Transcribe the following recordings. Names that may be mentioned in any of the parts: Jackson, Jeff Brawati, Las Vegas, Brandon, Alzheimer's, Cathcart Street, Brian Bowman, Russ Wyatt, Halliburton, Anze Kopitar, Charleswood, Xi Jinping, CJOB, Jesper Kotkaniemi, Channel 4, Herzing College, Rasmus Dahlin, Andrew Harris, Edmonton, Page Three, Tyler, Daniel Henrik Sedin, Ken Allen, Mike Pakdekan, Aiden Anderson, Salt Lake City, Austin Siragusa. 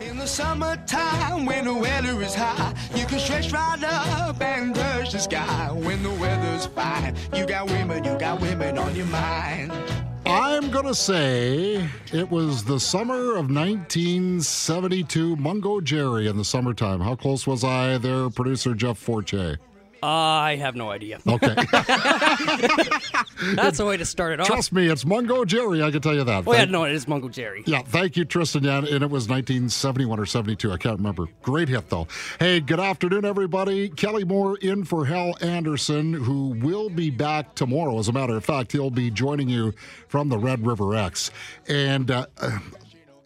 In the summertime, when the weather is high, you can stretch right up and touch the sky. When the weather's fine, you got women on your mind. I'm going to say it was the summer of 1972, Mungo Jerry in the summertime. How close was I there, producer Jeff Forche? I have no idea. Okay. That's the way to start it off. Trust me, it's Mungo Jerry, I can tell you that. Oh, yeah, no, it is Mungo Jerry. Yeah, thank you, Tristan. Yeah, and it was 1971 or 72. I can't remember. Great hit, though. Hey, good afternoon, everybody. Kelly Moore in for Hal Anderson, who will be back tomorrow. As a matter of fact, he'll be joining you from the Red River X. And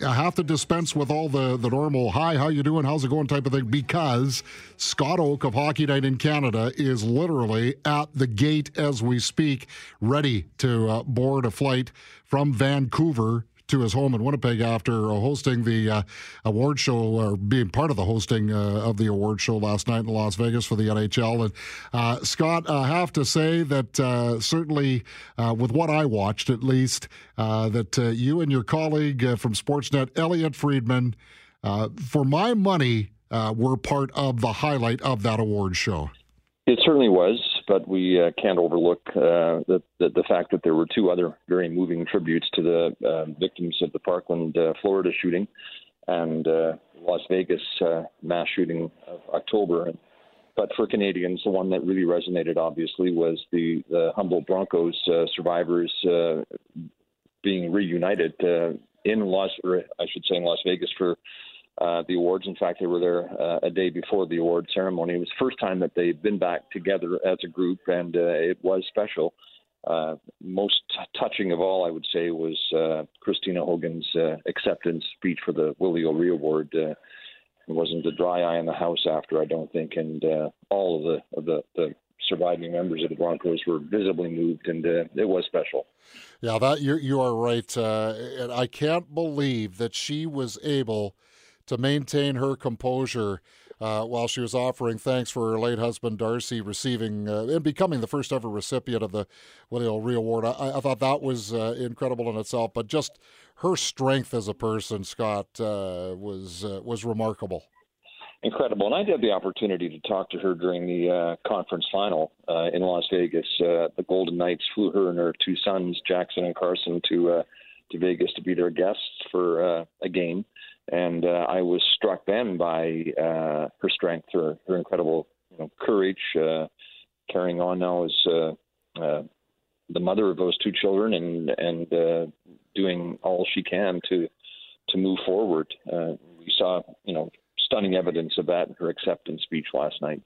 I have to dispense with all the normal, hi, how you doing, how's it going type of thing, because Scott Oake of Hockey Night in Canada is literally at the gate as we speak, ready to board a flight from Vancouver to his home in Winnipeg after hosting the award show, or being part of the hosting of the award show last night in Las Vegas for the NHL. And Scott, I have to say that certainly with what I watched at least, that you and your colleague from Sportsnet, Elliot Friedman, for my money, were part of the highlight of that award show. It certainly was, but we can't overlook the fact that there were two other very moving tributes to the victims of the Parkland, Florida shooting and Las Vegas mass shooting of October. But for Canadians, the one that really resonated, obviously, was the Humboldt Broncos survivors being reunited in Las Vegas for the awards. In fact, they were there a day before the award ceremony. It was the first time that they'd been back together as a group, and it was special. Most touching of all, I would say, was Christina Hogan's acceptance speech for the Willie O'Ree Award. It wasn't a dry eye in the house after, I don't think, and all of the surviving members of the Broncos were visibly moved, and it was special. Yeah, that you are right, and I can't believe that she was able to maintain her composure while she was offering thanks for her late husband, Darcy, receiving and becoming the first ever recipient of the Willie O'Ree Award. I thought that was incredible in itself, but just her strength as a person, Scott, was remarkable. Incredible. And I had the opportunity to talk to her during the conference final in Las Vegas. The Golden Knights flew her and her two sons, Jackson and Carson, to Vegas to be their guests for a game. And I was struck then by her strength, her incredible courage, carrying on now as the mother of those two children, and doing all she can to move forward. We saw stunning evidence of that in her acceptance speech last night.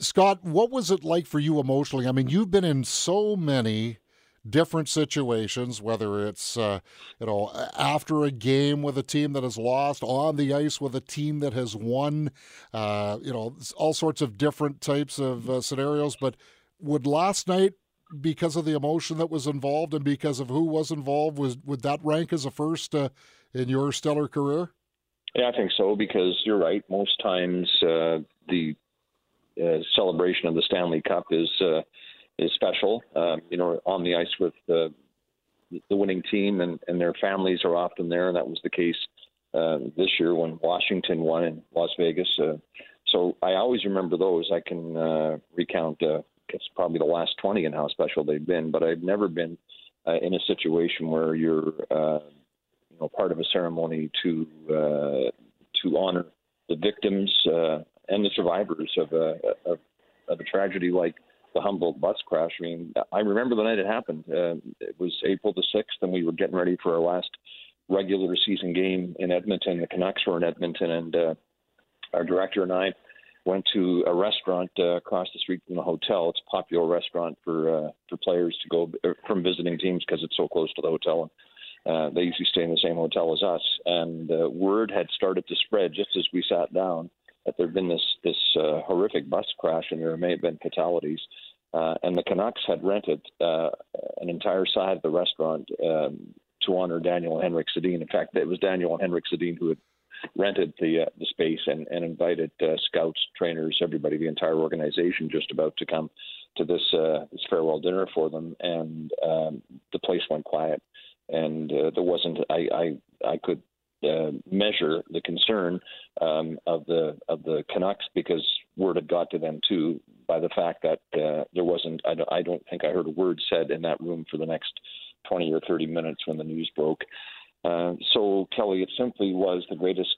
Scott, what was it like for you emotionally? I mean, you've been in so many different situations, whether it's after a game with a team that has lost, on the ice with a team that has won, all sorts of different types of scenarios. But would last night, because of the emotion that was involved and because of who was involved, would that rank as a first in your stellar career? Yeah, I think so, because you're right. Most times the celebration of the Stanley Cup is special, on the ice with the winning team, and their families are often there. And that was the case this year when Washington won in Las Vegas. So I always remember those. I can recount, I guess, probably the last 20 and how special they've been. But I've never been in a situation where you're part of a ceremony to honor the victims and the survivors of a tragedy like the Humboldt bus crash. I mean, I remember the night it happened. It was April the 6th, and we were getting ready for our last regular season game in Edmonton. The Canucks were in Edmonton, and our director and I went to a restaurant across the street from the hotel. It's a popular restaurant for players to go from visiting teams because it's so close to the hotel. They usually stay in the same hotel as us. And word had started to spread just as we sat down that there had been this horrific bus crash and there may have been fatalities. And the Canucks had rented an entire side of the restaurant to honor Daniel Henrik Sedin. In fact, it was Daniel Henrik Sedin who had rented the space and invited scouts, trainers, everybody, the entire organization just about to come to this farewell dinner for them. And the place went quiet. And there wasn't – I could – measure the concern of the Canucks, because word had got to them too by the fact that there wasn't. I don't think I heard a word said in that room for the next 20 or 30 minutes when the news broke. So, Kelly, it simply was the greatest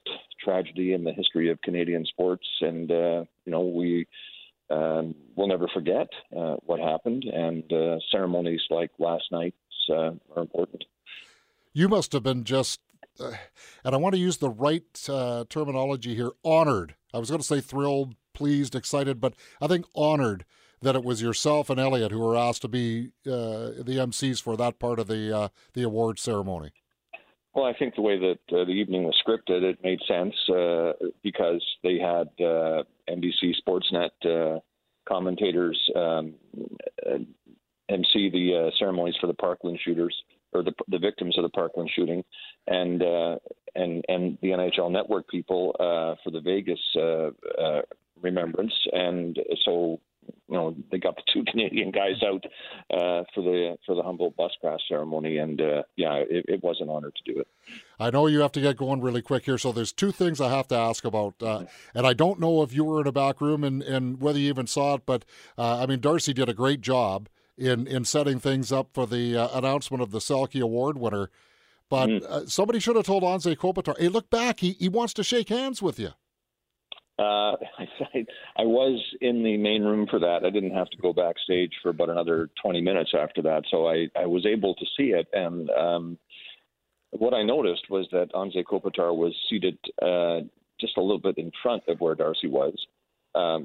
tragedy in the history of Canadian sports, and we'll never forget what happened. And ceremonies like last night's are important. You must have been just, and I want to use the right terminology here, honored. I was going to say thrilled, pleased, excited, but I think honored that it was yourself and Elliot who were asked to be the MCs for that part of the award ceremony. Well, I think the way that the evening was scripted, it made sense because they had NBC Sportsnet commentators MC the ceremonies for the Parkland shooters, or the victims of the Parkland shooting, and the NHL Network people for the Vegas remembrance, and so they got the two Canadian guys out for the Humboldt bus crash ceremony, and it was an honor to do it. I know you have to get going really quick here, so there's two things I have to ask about, and I don't know if you were in a back room and whether you even saw it, but Darcy did a great job in setting things up for the announcement of the Selke Award winner, but somebody should have told Anze Kopitar, hey, look back, he wants to shake hands with you. I was in the main room for that. I didn't have to go backstage for about another 20 minutes after that, so I was able to see it. And what I noticed was that Anze Kopitar was seated just a little bit in front of where Darcy was,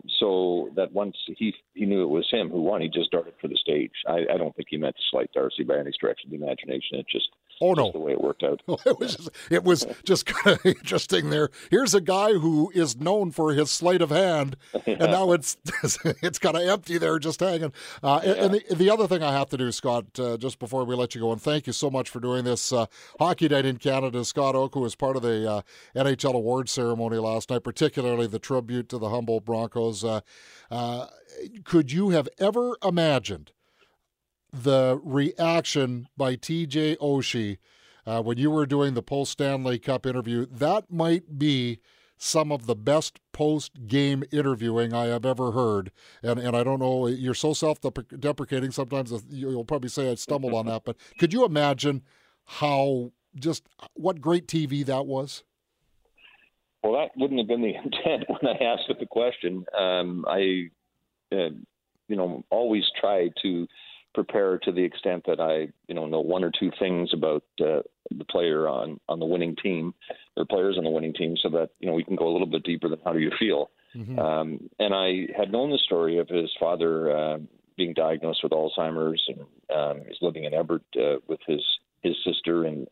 so that once he knew it was him who won, he just darted for the stage. I don't think he meant to slight Darcy by any stretch of the imagination. It just... Oh, no. That's the way it worked out. It was just kind of interesting there. Here's a guy who is known for his sleight of hand, and now it's kind of empty there, just hanging. And the other thing I have to do, Scott, just before we let you go, and thank you so much for doing this, Hockey Night in Canada, Scott Oake, who was part of the NHL Awards ceremony last night, particularly the tribute to the Humboldt Broncos. Could you have ever imagined the reaction by TJ Oshie when you were doing the post-Stanley Cup interview? That might be some of the best post-game interviewing I have ever heard. And I don't know, you're so self-deprecating sometimes you'll probably say I stumbled on that, but could you imagine what great TV that was? Well, that wouldn't have been the intent when I asked the question. I always try to prepare to the extent that I, know one or two things about the player on the winning team, or players on the winning team, so that, we can go a little bit deeper than how do you feel. Mm-hmm. And I had known the story of his father being diagnosed with Alzheimer's, and he's living in Everett with his sister and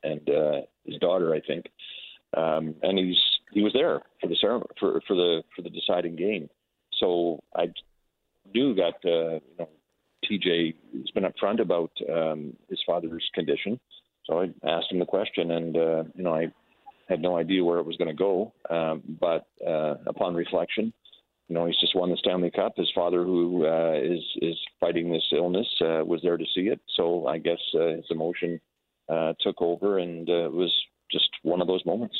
his daughter, I think. And he was there for the ceremony, for the deciding game. So I knew that, TJ has been upfront about his father's condition, so I asked him the question, and I had no idea where it was going to go. But upon reflection, he's just won the Stanley Cup. His father, who is fighting this illness, was there to see it. So I guess his emotion took over, and it was just one of those moments.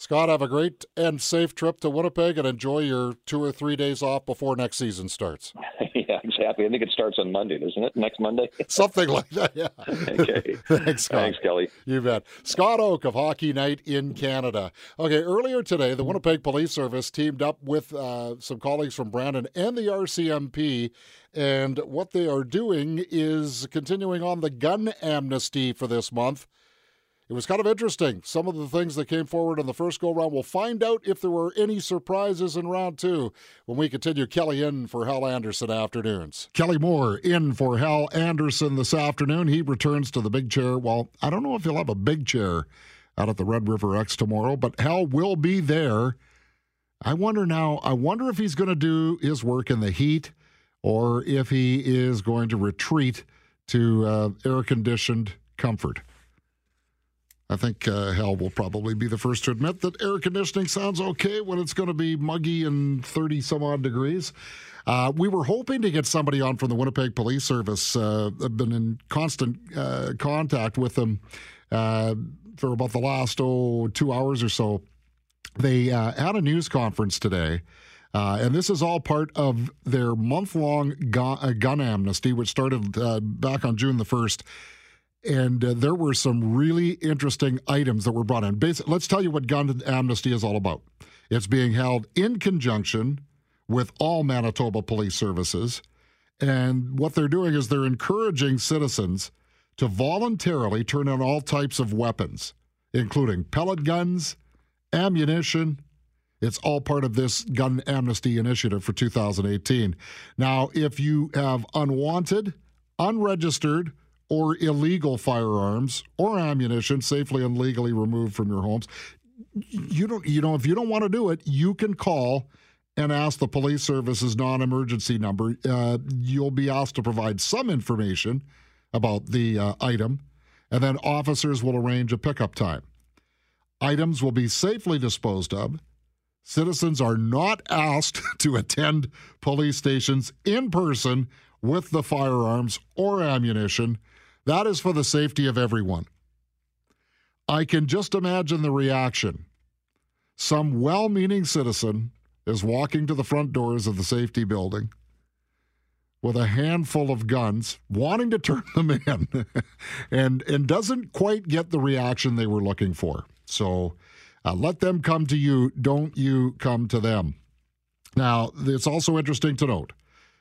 Scott, have a great and safe trip to Winnipeg, and enjoy your 2 or 3 days off before next season starts. Yeah, exactly. I think it starts on Monday, doesn't it? Next Monday? Something like that, yeah. Okay. Thanks, Scott. Thanks, Kelly. You bet. Scott Oake of Hockey Night in Canada. Okay, earlier today, the Winnipeg Police Service teamed up with some colleagues from Brandon and the RCMP, and what they are doing is continuing on the gun amnesty for this month. It was kind of interesting, some of the things that came forward in the first go-round. We'll find out if there were any surprises in round two when we continue. Kelly in for Hal Anderson afternoons. Kelly Moore in for Hal Anderson this afternoon. He returns to the big chair. Well, I don't know if he'll have a big chair out at the Red River X tomorrow, but Hal will be there. I wonder if he's going to do his work in the heat, or if he is going to retreat to air-conditioned comfort. I think Hal will probably be the first to admit that air conditioning sounds okay when it's going to be muggy and 30-some-odd degrees. We were hoping to get somebody on from the Winnipeg Police Service. I've been in constant contact with them for about the last 2 hours or so. They had a news conference today, and this is all part of their month-long gun amnesty, which started back on June the 1st. And there were some really interesting items that were brought in. Basically, let's tell you what gun amnesty is all about. It's being held in conjunction with all Manitoba Police Services. And what they're doing is they're encouraging citizens to voluntarily turn in all types of weapons, including pellet guns, ammunition. It's all part of this gun amnesty initiative for 2018. Now, if you have unwanted, unregistered, or illegal firearms or ammunition safely and legally removed from your homes, if you don't want to do it, you can call and ask the police service's non-emergency number. You'll be asked to provide some information about the item, and then officers will arrange a pickup time. Items will be safely disposed of. Citizens are not asked to attend police stations in person with the firearms or ammunition. That is for the safety of everyone. I can just imagine the reaction. Some well-meaning citizen is walking to the front doors of the safety building with a handful of guns, wanting to turn them in, and doesn't quite get the reaction they were looking for. So let them come to you. Don't you come to them. Now, it's also interesting to note,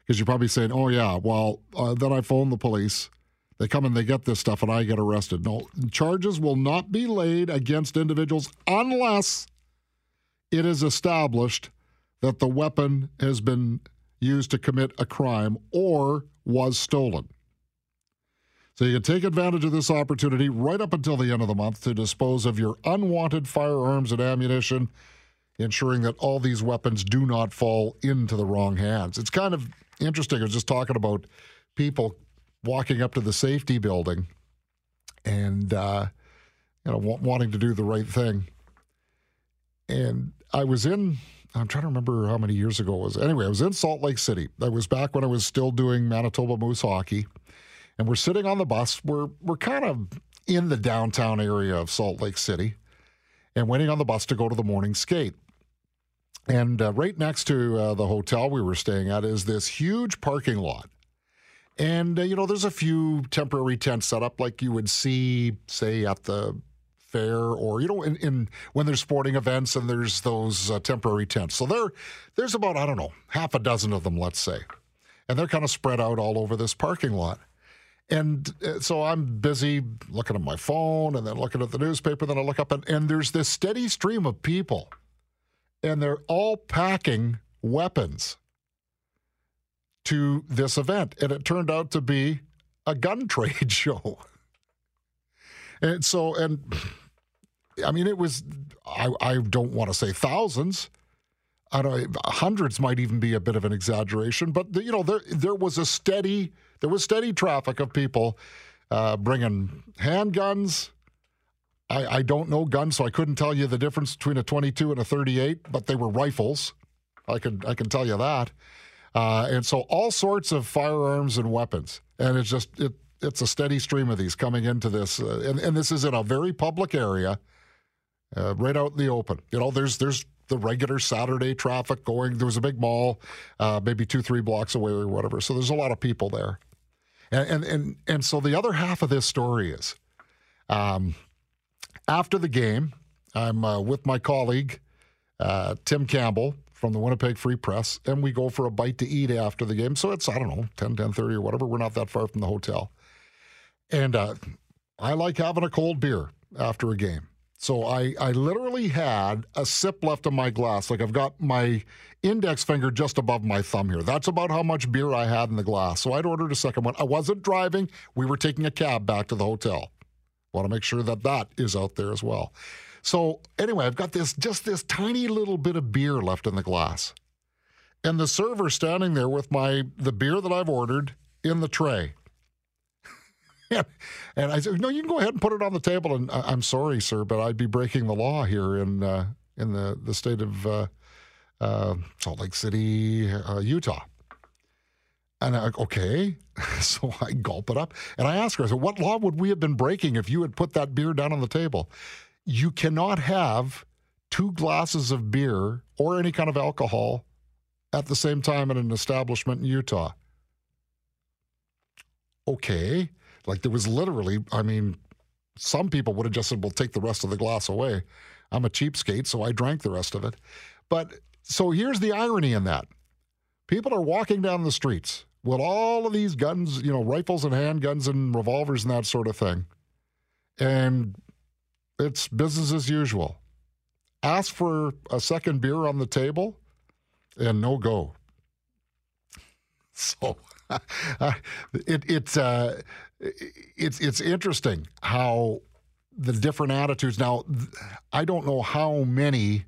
because you're probably saying, oh, yeah, well, then I phone the police. They come and they get this stuff, and I get arrested. No, charges will not be laid against individuals unless it is established that the weapon has been used to commit a crime or was stolen. So you can take advantage of this opportunity right up until the end of the month to dispose of your unwanted firearms and ammunition, ensuring that all these weapons do not fall into the wrong hands. It's kind of interesting. I was just talking about people walking up to the safety building and wanting to do the right thing. And I'm trying to remember how many years ago it was. Anyway, I was in Salt Lake City. That was back when I was still doing Manitoba Moose hockey. And we're sitting on the bus. We're kind of in the downtown area of Salt Lake City and waiting on the bus to go to the morning skate. And right next to the hotel we were staying at is this huge parking lot. And, there's a few temporary tents set up like you would see, say, at the fair or, when there's sporting events and there's those temporary tents. So there's about, half a dozen of them, let's say. And they're kind of spread out all over this parking lot. And so I'm busy looking at my phone and then looking at the newspaper. Then I look up and there's this steady stream of people. And they're all packing weapons to this event. And it turned out to be a gun trade show. And so, it was, I don't want to say thousands. Hundreds might even be a bit of an exaggeration. But, there was steady traffic of people bringing handguns. I don't know guns, so I couldn't tell you the difference between a .22 and a .38, but they were rifles. I can tell you that. And so all sorts of firearms and weapons. And it's just, it's a steady stream of these coming into this. And this is in a very public area, right out in the open. There's the regular Saturday traffic going. There was a big mall, maybe 2-3 blocks away or whatever. So there's a lot of people there. And so the other half of this story is, after the game, I'm with my colleague, Tim Campbell from the Winnipeg Free Press, and we go for a bite to eat after the game. So it's, 10:30 or whatever. We're not that far from the hotel. And I like having a cold beer after a game. So I literally had a sip left in my glass. Like I've got my index finger just above my thumb here. That's about how much beer I had in the glass. So I'd ordered a second one. I wasn't driving. We were taking a cab back to the hotel. Want to make sure that is out there as well. So anyway, I've got this tiny little bit of beer left in the glass. And the server standing there with the beer that I've ordered in the tray. And I said, no, you can go ahead and put it on the table. And I'm sorry, sir, but I'd be breaking the law here in the state of Salt Lake City, Utah. And I'm like, okay. So I gulp it up. And I ask her, I said, what law would we have been breaking if you had put that beer down on the table? You cannot have 2 glasses of beer or any kind of alcohol at the same time at an establishment in Utah. Okay. Like, there was literally, I mean, some people would have just said, well, take the rest of the glass away. I'm a cheapskate, so I drank the rest of it. But so here's the irony in that. People are walking down the streets with all of these guns, you know, rifles and handguns and revolvers and that sort of thing. And it's business as usual. Ask for a second beer on the table and no go. So it's interesting how the different attitudes. Now, I don't know how many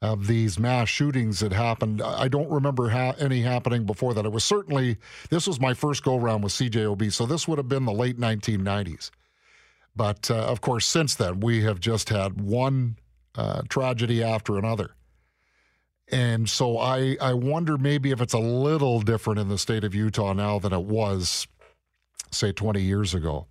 of these mass shootings that happened. I don't remember any happening before that. It was certainly, this was my first go-round with CJOB, so this would have been the late 1990s. But, of course, since then, we have just had one tragedy after another. And so I wonder maybe if it's a little different in the state of Utah now than it was, say, 20 years ago.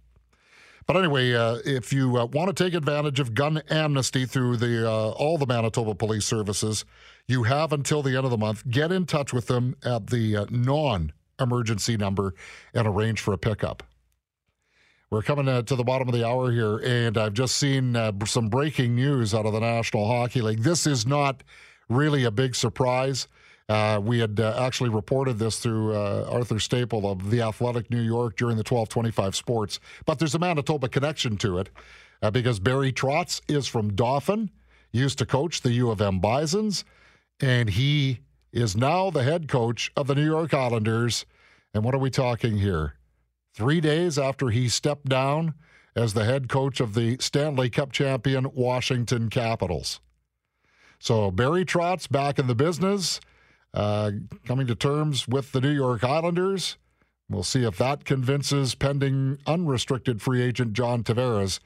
But anyway, if you want to take advantage of gun amnesty through all the Manitoba Police Services, you have until the end of the month. Get in touch with them at the non-emergency number and arrange for a pickup. We're coming to the bottom of the hour here, and I've just seen some breaking news out of the National Hockey League. This is not really a big surprise. We had actually reported this through Arthur Staple of The Athletic New York during the 1225 Sports. But there's a Manitoba connection to it because Barry Trotz is from Dauphin, used to coach the U of M Bisons, and he is now the head coach of the New York Islanders. And what are we talking here? 3 days after he stepped down as the head coach of the Stanley Cup champion Washington Capitals. So Barry Trotz back in the business. Coming to terms with the New York Islanders. We'll see if that convinces pending unrestricted free agent John Tavares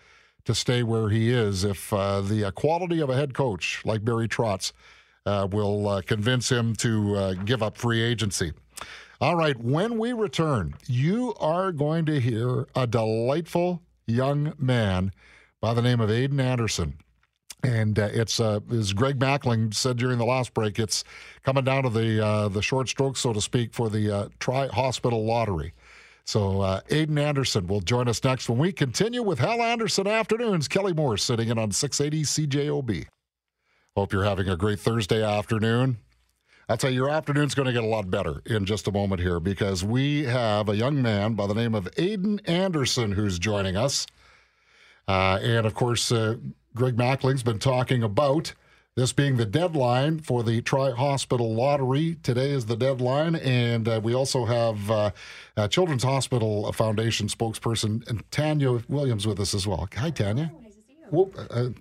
to stay where he is, if the quality of a head coach like Barry Trotz will convince him to give up free agency. All right, when we return, you are going to hear a delightful young man by the name of Aiden Anderson. And it's, as Greg Mackling said during the last break, it's coming down to the short stroke, so to speak, for the Tri Hospital Lottery. So Aiden Anderson will join us next when we continue with Hal Anderson Afternoons. Kelly Moore sitting in on 680 CJOB. Hope you're having a great Thursday afternoon. I'll tell you, your afternoon's going to get a lot better in just a moment here because we have a young man by the name of Aiden Anderson who's joining us. And, of course, Greg Mackling's been talking about this being the deadline for the Tri-Hospital Lottery. Today is the deadline, and we also have Children's Hospital Foundation spokesperson and Tanya Williams with us as well. Hi, Tanya. Oh, nice to see you. Whoa,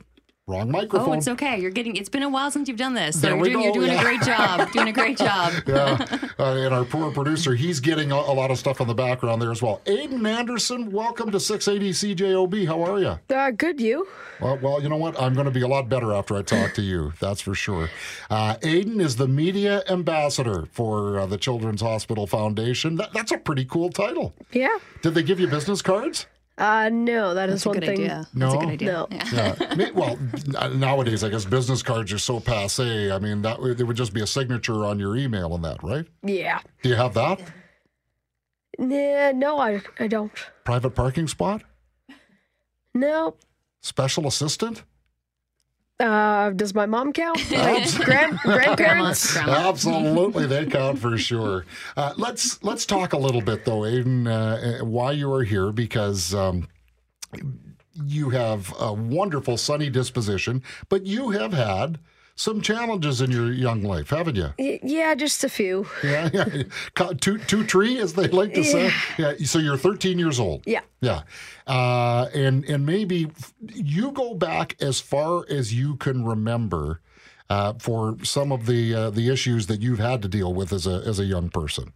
wrong microphone. Oh, it's okay. It's been a while since you've done this. So you're doing a great job. Doing a great job. Yeah. And our poor producer, he's getting a lot of stuff in the background there as well. Aiden Anderson, welcome to 680 CJOB. How are you? Good, you? Well, you know what? I'm going to be a lot better after I talk to you. That's for sure. Aiden is the media ambassador for the Children's Hospital Foundation. That's a pretty cool title. Yeah. Did they give you business cards? No, that's one thing. Idea. No? That's a good idea. No. Yeah. Yeah. Well, nowadays, I guess business cards are so passé. I mean, there would just be a signature on your email and that, right? Yeah. Do you have that? Yeah. No, I don't. Private parking spot? No. Special assistant? Does my mom count? Grandparents? Grandma. Absolutely, they count for sure. Let's talk a little bit, though, Aiden, why you are here, because you have a wonderful sunny disposition, but you have had some challenges in your young life, haven't you? Yeah, just a few. Yeah. Two, as they like to say. Yeah. So you're 13 years old. Yeah. Yeah. And maybe you go back as far as you can remember for some of the issues that you've had to deal with as a young person.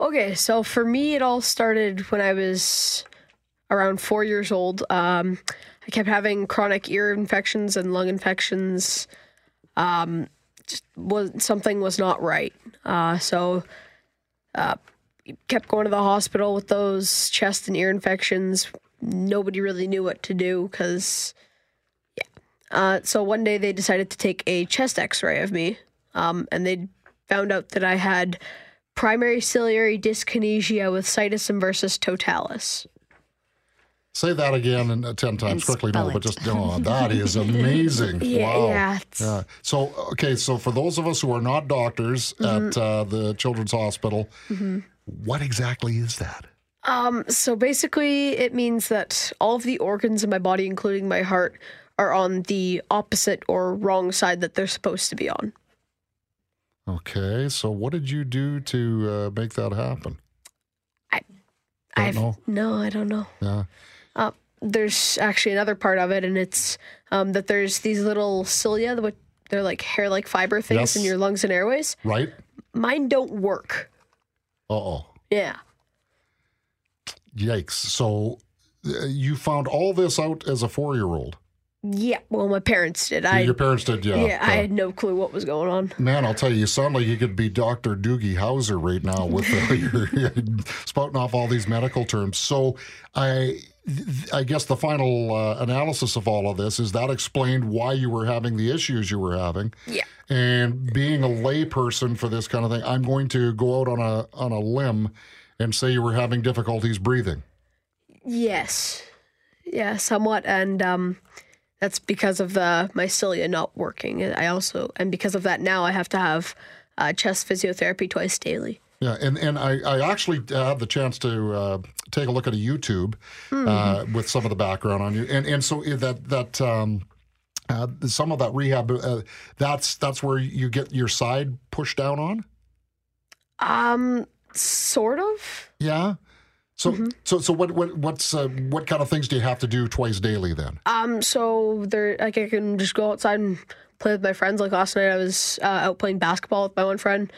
Okay, so for me, it all started when I was around 4 years old. I kept having chronic ear infections and lung infections. Something was not right. So kept going to the hospital with those chest and ear infections. Nobody really knew what to do because, so one day they decided to take a chest x-ray of me, and they found out that I had primary ciliary dyskinesia with situs inversus totalis. Say that again and 10 times quickly. No, but just that is amazing. Wow. Yeah. So, okay, so for those of us who are not doctors at the Children's Hospital, what exactly is that? So basically it means that all of the organs in my body, including my heart, are on the opposite or wrong side that they're supposed to be on. Okay, so what did you do to make that happen? I don't know. Yeah. There's actually another part of it, and it's that there's these little cilia, they're like hair-like fiber things in your lungs and airways. Right. Mine don't work. Uh-oh. Yeah. Yikes. So you found all this out as a 4-year-old? Yeah, well, my parents did. Your parents did, yeah. Yeah, I had no clue what was going on. Man, I'll tell you, you sound like you could be Dr. Doogie Howser right now with your spouting off all these medical terms. So I guess the final analysis of all of this is that explained why you were having the issues you were having. Yeah. And being a layperson for this kind of thing, I'm going to go out on a limb and say you were having difficulties breathing. Yes. Yeah, somewhat, and... that's because of my cilia not working. And because of that, now I have to have chest physiotherapy twice daily. Yeah, and I actually had the chance to take a look at a YouTube with some of the background on you, and so that some of that rehab, that's where you get your side pushed down on. Sort of. Yeah. So, so what kind of things do you have to do twice daily then? So there, like, I can just go outside and play with my friends. Like last night, I was out playing basketball with my one friend.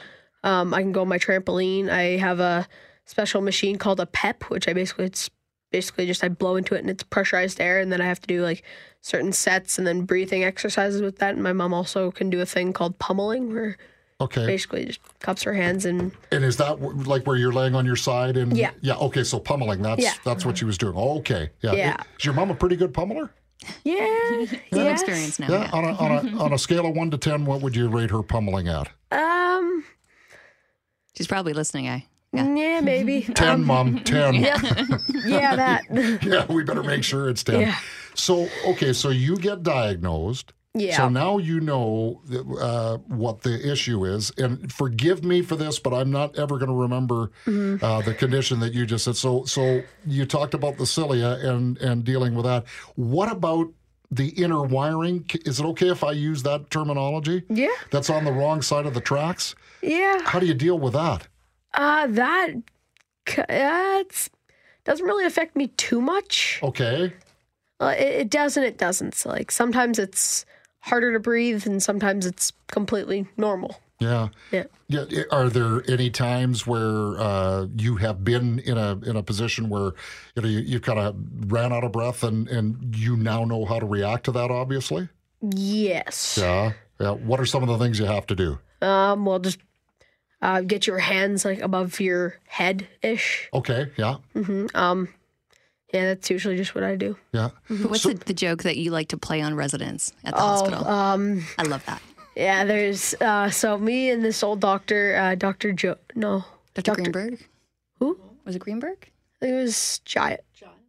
I can go on my trampoline. I have a special machine called a PEP, which it's basically just I blow into it and it's pressurized air, and then I have to do like certain sets and then breathing exercises with that. And my mom also can do a thing called pummeling where. Okay. Basically, just cups her hands and... And is that like where you're laying on your side? And yeah. Yeah, okay, so pummeling, that's what she was doing. Oh, okay, yeah. Is your mom a pretty good pummeler? Yeah. Some experience now. Yeah. On a scale of 1 to 10, what would you rate her pummeling at? She's probably listening, eh? Yeah, maybe. 10, Mom, 10. Yeah, that. Yeah, we better make sure it's 10. Yeah. So, okay, so you get diagnosed... Yeah. So now you know what the issue is, and forgive me for this, but I'm not ever going to remember the condition that you just said. So you talked about the cilia and dealing with that. What about the inner wiring? Is it okay if I use that terminology? Yeah. That's on the wrong side of the tracks? Yeah. How do you deal with that? That doesn't really affect me too much. Okay. It doesn't. So, like, sometimes it's harder to breathe, and sometimes it's completely normal. Yeah. Are there any times where you have been in a position where you've kind of ran out of breath, and you now know how to react to that? Obviously. Yes. Yeah. What are some of the things you have to do? Well, just get your hands like above your head ish. Okay. Yeah. Yeah, that's usually just what I do. Yeah. But what's the joke that you like to play on residents at the hospital? I love that. Yeah, there's... so me and this old doctor, Dr. Greenberg? Who? Was it Greenberg? I think it was Giles,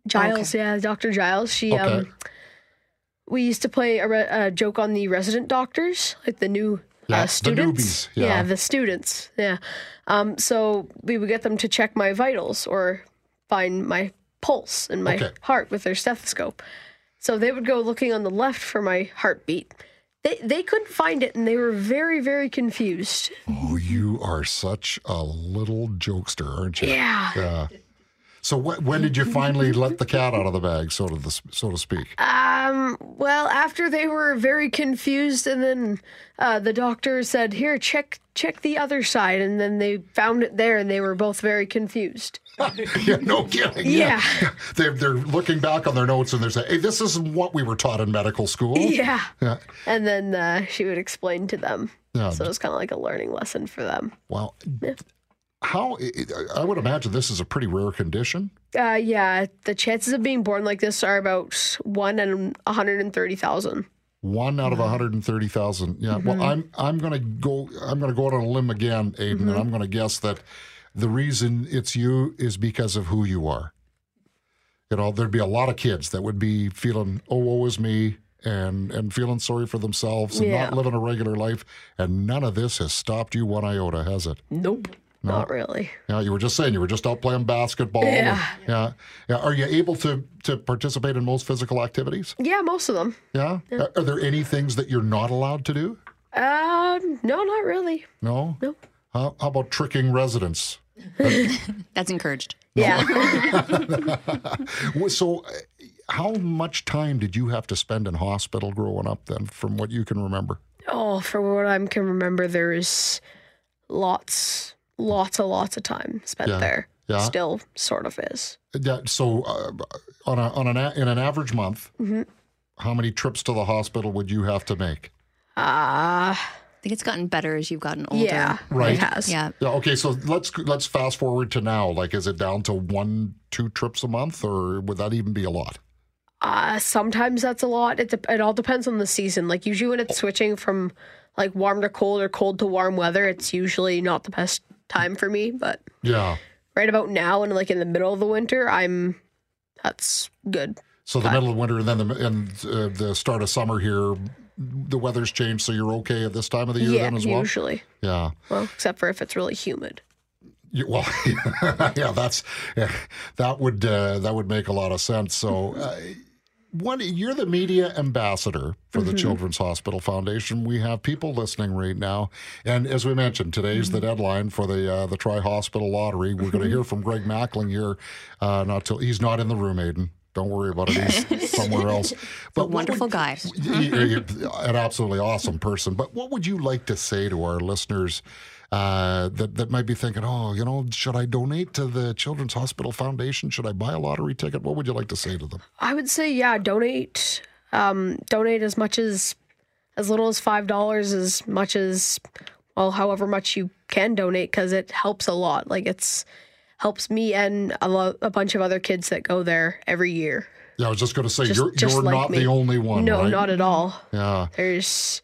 Dr. Giles. She... Okay. We used to play a joke on the resident doctors, like the new... students. The newbies. Yeah, the students. Yeah. So we would get them to check my vitals or find my... pulse in my heart with their stethoscope. So they would go looking on the left for my heartbeat. They couldn't find it, and they were very, very confused. Oh, you are such a little jokester, aren't you? Yeah. So when did you finally let the cat out of the bag, so to speak? Well, after they were very confused, and then the doctor said, "Here, check the other side," and then they found it there, and they were both very confused. Yeah, no kidding. Yeah. They're looking back on their notes, and they're saying, "Hey, this isn't what we were taught in medical school." Yeah. And then she would explain to them. Yeah. So it was kind of like a learning lesson for them. Wow. Yeah. I would imagine this is a pretty rare condition. Yeah, the chances of being born like this are about 1 in 130,000. One out of 130,000. Yeah. Mm-hmm. Well, I'm going to go out on a limb again, Aiden, and I'm going to guess that the reason it's you is because of who you are. You know, there'd be a lot of kids that would be feeling, oh, woe is me, and feeling sorry for themselves and not living a regular life. And none of this has stopped you one iota, has it? Nope. No. Not really. Yeah, you were just saying you were just out playing basketball. Yeah. And, yeah. Are you able to participate in most physical activities? Yeah, most of them. Yeah? Are there any things that you're not allowed to do? No, not really. No? No. How about tricking residents? That's encouraged. No. Yeah. So how much time did you have to spend in hospital growing up then, from what you can remember? Oh, from what I can remember, there's lots of time spent there. Yeah. Still sort of is. Yeah. So in an average month, how many trips to the hospital would you have to make? I think it's gotten better as you've gotten older. Yeah, right. It has. Yeah. Okay, so let's fast forward to now. Like, is it down to 1-2 trips a month, or would that even be a lot? Sometimes that's a lot. It all depends on the season. Like, usually when it's switching from like warm to cold or cold to warm weather, it's usually not the best time for me. But yeah, right about now and like in the middle of the winter, that's good. So the middle of winter and then the start of summer here. The weather's changed, so you're okay at this time of the year then as well? Yeah, usually. Yeah. Well, except for if it's really humid. That would make a lot of sense. So you're the media ambassador for the Children's Hospital Foundation. We have people listening right now. And as we mentioned, today's the deadline for the Tri Hospital Lottery. We're going to hear from Greg Mackling here. He's not in the room, Aiden. Don't worry about it. He's somewhere else. But wonderful guy. An absolutely awesome person. But what would you like to say to our listeners that might be thinking, oh, you know, should I donate to the Children's Hospital Foundation? Should I buy a lottery ticket? What would you like to say to them? I would say, donate. Donate as much as little as $5, as much as, well, however much you can donate, because it helps a lot. Like, it's helps me and a bunch of other kids that go there every year. Yeah, I was just going to say, you're like not me. The only one, no, right? Not at all. Yeah. There's,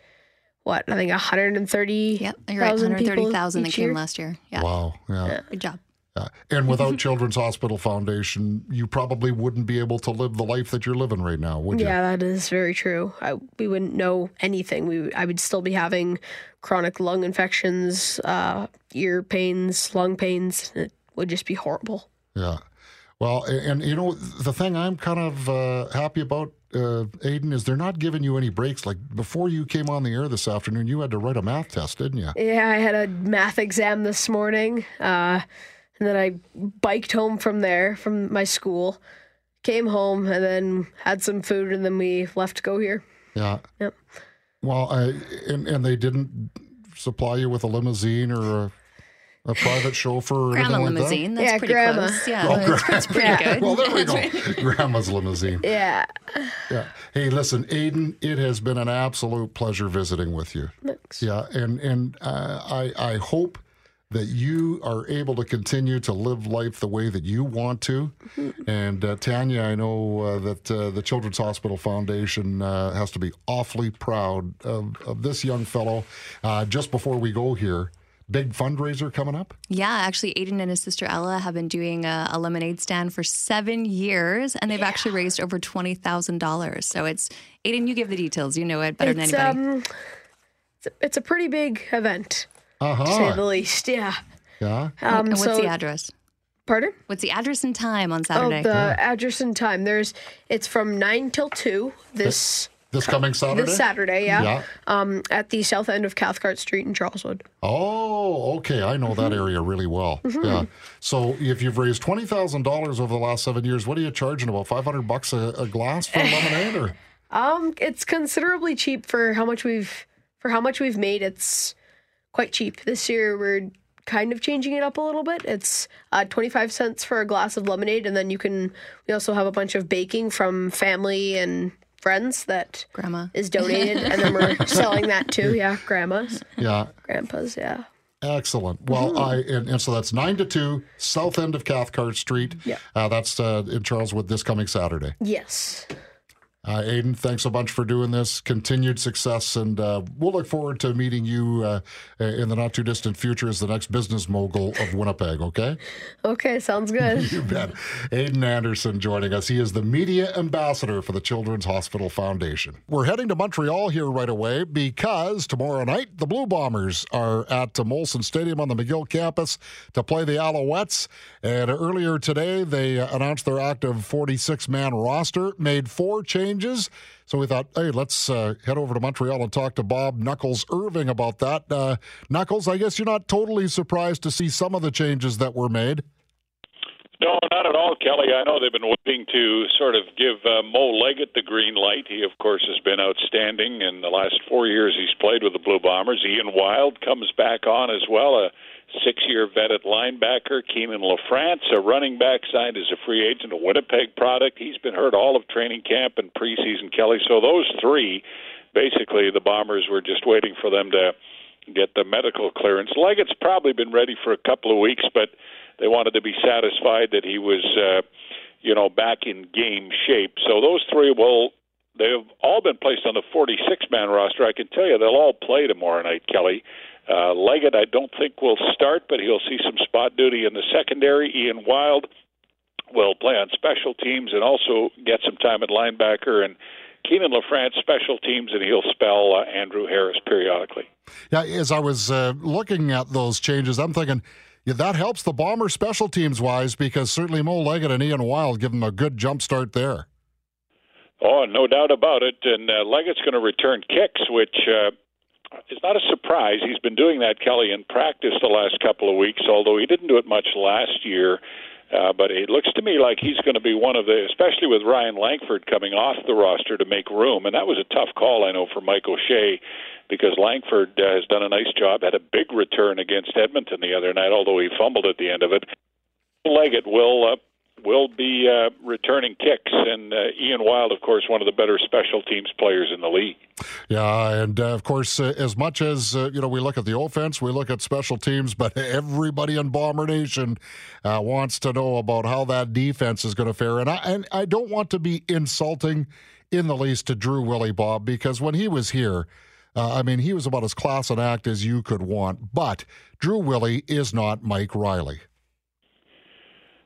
I think 130,000 you're right, 130,000 that came last year. Yeah. Wow. Yeah. Good job. Yeah. And without Children's Hospital Foundation, you probably wouldn't be able to live the life that you're living right now, would you? Yeah, that is very true. We wouldn't know anything. I would still be having chronic lung infections, ear pains, lung pains. It would just be horrible. Yeah. Well, and you know, the thing I'm kind of happy about, Aiden, is they're not giving you any breaks. Like, before you came on the air this afternoon, you had to write a math test, didn't you? Yeah, I had a math exam this morning, and then I biked home from my school, came home, and then had some food, and then we left to go here. Yeah. Yep. Well, and they didn't supply you with a limousine or a private chauffeur or grandma anything limousine. Like that? That's grandma. Close. Yeah, oh, that's pretty good. Well, there we go. Grandma's limousine. Yeah. Hey, listen, Aiden, it has been an absolute pleasure visiting with you. Thanks. Yeah, and I hope that you are able to continue to live life the way that you want to. And Tanya, I know that the Children's Hospital Foundation has to be awfully proud of this young fellow. Just before we go here, big fundraiser coming up? Yeah, actually, Aiden and his sister Ella have been doing a lemonade stand for 7 years, and they've actually raised over $20,000. So it's, Aiden, you give the details. You know it better than anybody. It's a pretty big event, to say the least, yeah. And what's the address? Pardon? What's the address and time on Saturday? Oh, address and time. It's from 9 till 2 This coming Saturday? This Saturday, yeah. At the south end of Cathcart Street in Charleswood. Oh, okay. I know that area really well. Yeah. So if you've raised $20,000 over the last 7 years, what are you charging, about $500 a glass for lemonade? Or? It's considerably cheap for how much we've made. It's quite cheap. This year we're kind of changing it up a little bit. It's 25 cents for a glass of lemonade, and then we also have a bunch of baking from family and friends that grandma is donated, and then we're selling that too. Yeah, grandma's. Yeah. Grandpa's, yeah. Excellent. Well, so that's 9 to 2, south end of Cathcart Street. Yeah. That's in Charleswood this coming Saturday. Yes. Aiden, thanks a bunch for doing this. Continued success, and we'll look forward to meeting you in the not-too-distant future as the next business mogul of Winnipeg, okay? Okay, sounds good. You bet. Aiden Anderson joining us. He is the media ambassador for the Children's Hospital Foundation. We're heading to Montreal here right away because tomorrow night the Blue Bombers are at Molson Stadium on the McGill campus to play the Alouettes. And earlier today, they announced their active 46-man roster, made 4 changes. So we thought, hey, let's head over to Montreal and talk to Bob Knuckles Irving about that. Knuckles, I guess you're not totally surprised to see some of the changes that were made. No, not at all, Kelly. I know they've been waiting to sort of give Mo Leggett the green light. He, of course, has been outstanding in the last 4 years he's played with the Blue Bombers. Ian Wilde comes back on as well, a 6-year vet at linebacker. Keenan LaFrance, a running back, signed as a free agent, a Winnipeg product. He's been hurt all of training camp and preseason, Kelly. So those three, basically the Bombers were just waiting for them to get the medical clearance. Leggett's probably been ready for a couple of weeks, but they wanted to be satisfied that he was, back in game shape. So those three they've all been placed on the 46-man roster. I can tell you they'll all play tomorrow night, Kelly. Leggett, I don't think will start, but he'll see some spot duty in the secondary. Ian Wilde will play on special teams and also get some time at linebacker, and Keenan LaFrance special teams, and he'll spell Andrew Harris periodically. Yeah, as I was looking at those changes, I'm thinking that helps the Bombers special teams-wise, because certainly Mo Leggett and Ian Wilde give them a good jump start there. Oh, no doubt about it, and Leggett's going to return kicks, which it's not a surprise. He's been doing that, Kelly, in practice the last couple of weeks, although he didn't do it much last year. But it looks to me like he's going to be one of the, especially with Ryan Langford coming off the roster to make room. And that was a tough call, I know, for Mike O'Shea, because Langford has done a nice job, had a big return against Edmonton the other night, although he fumbled at the end of it. Leggett will be returning kicks, and Ian Wilde, of course, one of the better special teams players in the league. Yeah, and of course, as much as we look at the offense, we look at special teams, but everybody in Bomber Nation wants to know about how that defense is going to fare. And I don't want to be insulting in the least to Drew Willie, Bob, because when he was here, he was about as class and act as you could want. But Drew Willie is not Mike Riley.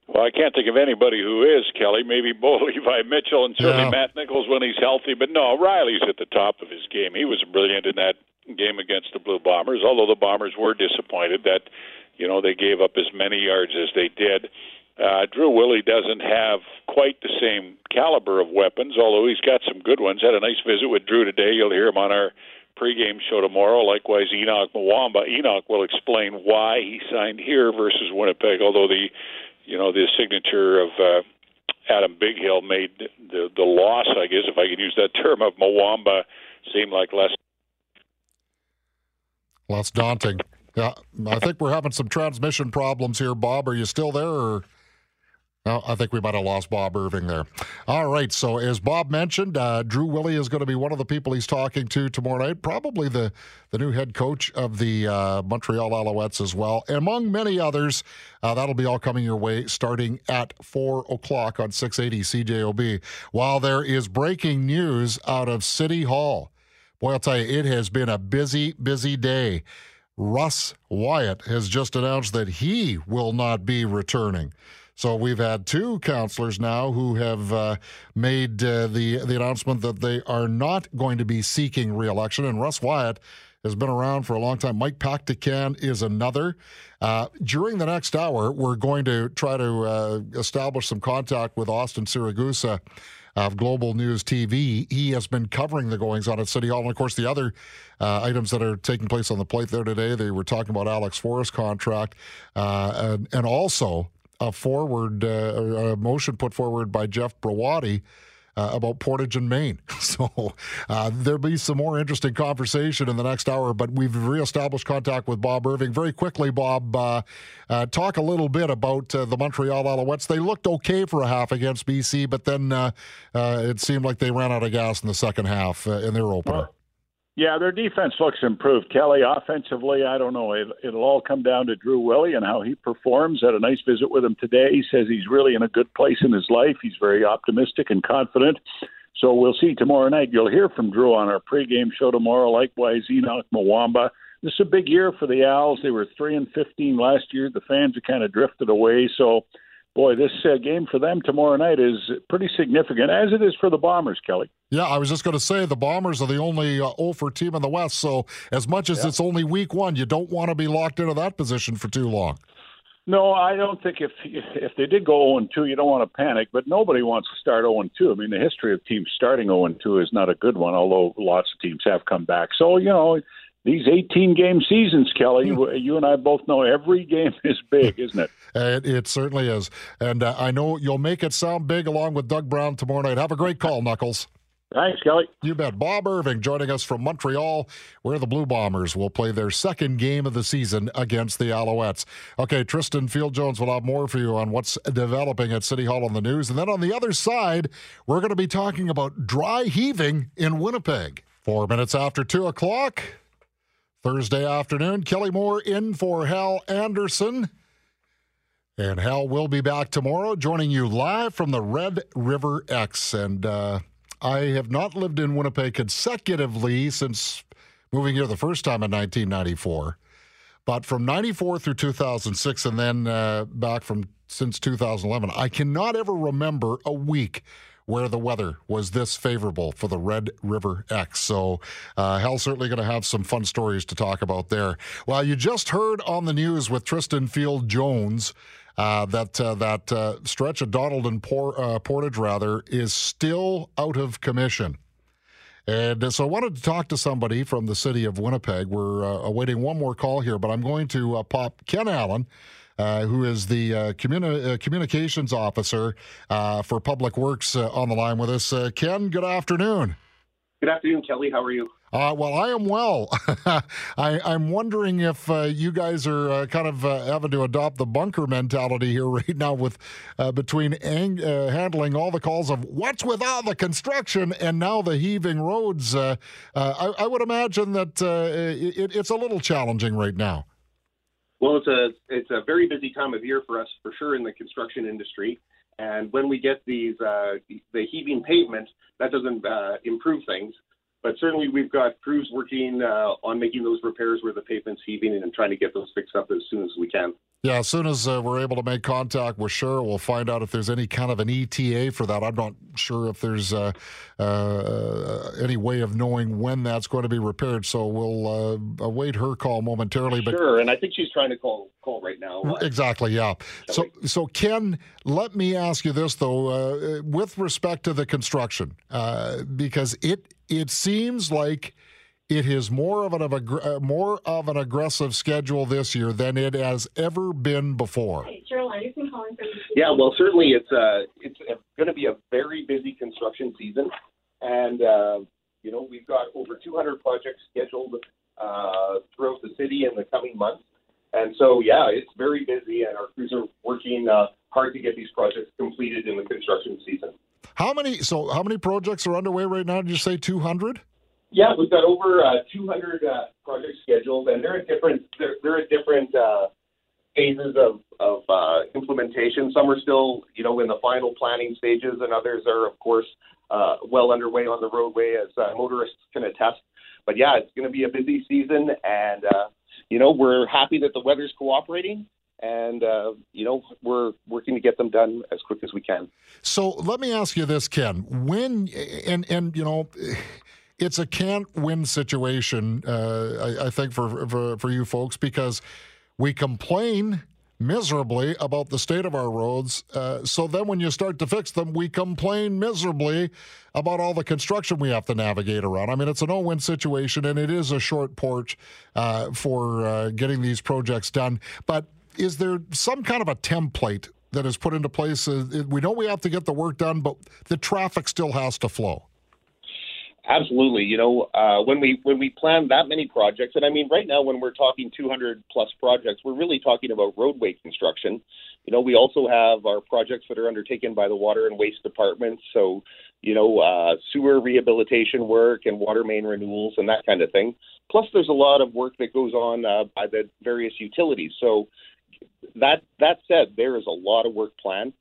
Well, I can't think of anybody who is, Kelly. Maybe Bo Levi Mitchell and certainly Matt Nichols when he's healthy. But no, Riley's at the top of his game. He was brilliant in that game against the Blue Bombers, although the Bombers were disappointed that, they gave up as many yards as they did. Drew Willie doesn't have quite the same caliber of weapons, although he's got some good ones. Had a nice visit with Drew today. You'll hear him on our pregame show tomorrow. Likewise, Enoch Mwamba. Enoch will explain why he signed here versus Winnipeg, although the signature of Adam Big Hill made the loss, I guess, if I could use that term, of Mwamba seem like less daunting. Yeah, I think we're having some transmission problems here, Bob. Are you still there? No, I think we might have lost Bob Irving there. All right, so as Bob mentioned, Drew Willie is going to be one of the people he's talking to tomorrow night, probably the new head coach of the Montreal Alouettes as well, among many others. That'll be all coming your way starting at 4 o'clock on 680 CJOB. While there is breaking news out of City Hall, boy, I'll tell you, it has been a busy, busy day. Russ Wyatt has just announced that he will not be returning. So we've had 2 councillors now who have made the announcement that they are not going to be seeking re-election. And Russ Wyatt has been around for a long time. Mike Pakdekan is another. During the next hour, we're going to try to establish some contact with Austin Siragusa of Global News TV. He has been covering the goings-on at City Hall. And, of course, the other items that are taking place on the plate there today, they were talking about Alex Forrest's contract and also a motion put forward by Jeff Brawadi about Portage and Maine. So there'll be some more interesting conversation in the next hour, but we've reestablished contact with Bob Irving. Very quickly, Bob, talk a little bit about the Montreal Alouettes. They looked okay for a half against BC, but then it seemed like they ran out of gas in the second half in their opener. Yeah, their defense looks improved, Kelly. Offensively, I don't know. It'll all come down to Drew Willie and how he performs. Had a nice visit with him today. He says he's really in a good place in his life. He's very optimistic and confident. So we'll see tomorrow night. You'll hear from Drew on our pregame show tomorrow. Likewise, Enoch Mwamba. This is a big year for the Owls. They were 3-15 last year. The fans have kind of drifted away. So, boy, this game for them tomorrow night is pretty significant, as it is for the Bombers, Kelly. Yeah, I was just going to say the Bombers are the only 0-for team in the West. So as much as it's only week one, you don't want to be locked into that position for too long. No, I don't think if they did go 0-2, you don't want to panic, but nobody wants to start 0-2. I mean, the history of teams starting 0-2 is not a good one, although lots of teams have come back. So, you know, these 18-game seasons, Kelly, you and I both know every game is big, isn't it? It certainly is. And I know you'll make it sound big along with Doug Brown tomorrow night. Have a great call, Knuckles. Thanks, Kelly. You bet. Bob Irving joining us from Montreal, where the Blue Bombers will play their second game of the season against the Alouettes. Okay, Tristan Field-Jones will have more for you on what's developing at City Hall on the news. And then on the other side, we're going to be talking about dry heaving in Winnipeg. 4 minutes after 2 o'clock, Thursday afternoon. Kelly Moore in for Hal Anderson. And Hal will be back tomorrow, joining you live from the Red River X. And, I have not lived in Winnipeg consecutively since moving here the first time in 1994. But from 94 through 2006 and then back from since 2011, I cannot ever remember a week where the weather was this favorable for the Red River X. So Hal's certainly going to have some fun stories to talk about there. Well, you just heard on the news with Tristan Field-Jones that stretch of Donald and Portage, rather, is still out of commission. And so I wanted to talk to somebody from the city of Winnipeg. We're awaiting one more call here, but I'm going to pop Ken Allen, who is the communications officer for Public Works, on the line with us. Ken, good afternoon. Good afternoon, Kelly. How are you? Well, I am well. I'm wondering if you guys are kind of having to adopt the bunker mentality here right now with between handling all the calls of what's with all the construction and now the heaving roads. I would imagine that it's a little challenging right now. Well, it's a very busy time of year for us, for sure, in the construction industry. And when we get these the heaving pavement, that doesn't improve things. But certainly we've got crews working on making those repairs where the pavement's heaving and trying to get those fixed up as soon as we can. Yeah, as soon as we're able to make contact with Sure, we'll find out if there's any kind of an ETA for that. I'm not sure if there's any way of knowing when that's going to be repaired, so we'll await her call momentarily. But Sure, and I think she's trying to call right now. Exactly, yeah. So Ken, let me ask you this, though, with respect to the construction, because it seems like it is more of an aggressive schedule this year than it has ever been before. Yeah, well, certainly it's going to be a very busy construction season, and you know, we've got over 200 projects scheduled throughout the city in the coming months, and so yeah, it's very busy, and our crews are working hard to get these projects completed in the construction season. How many projects are underway right now? Did you say 200? Yeah, we've got over 200 projects scheduled, and they're at different phases of implementation. Some are still, you know, in the final planning stages, and others are, of course, well underway on the roadway, as motorists can attest. But yeah, it's going to be a busy season, and you know, we're happy that the weather's cooperating. And, you know, we're working to get them done as quick as we can. So let me ask you this, Ken. When, and you know, it's a can't-win situation, I think, for you folks, because we complain miserably about the state of our roads. So then when you start to fix them, we complain miserably about all the construction we have to navigate around. I mean, it's a no-win situation, and it is a short porch for getting these projects done. But is there some kind of a template that is put into place? We know we have to get the work done, but the traffic still has to flow. Absolutely. You know, when we plan that many projects, and I mean, right now, when we're talking 200 plus projects, we're really talking about roadway construction. You know, we also have our projects that are undertaken by the water and waste departments. So, you know, sewer rehabilitation work and water main renewals and that kind of thing. Plus, there's a lot of work that goes on by the various utilities. So that said, there is a lot of work planned.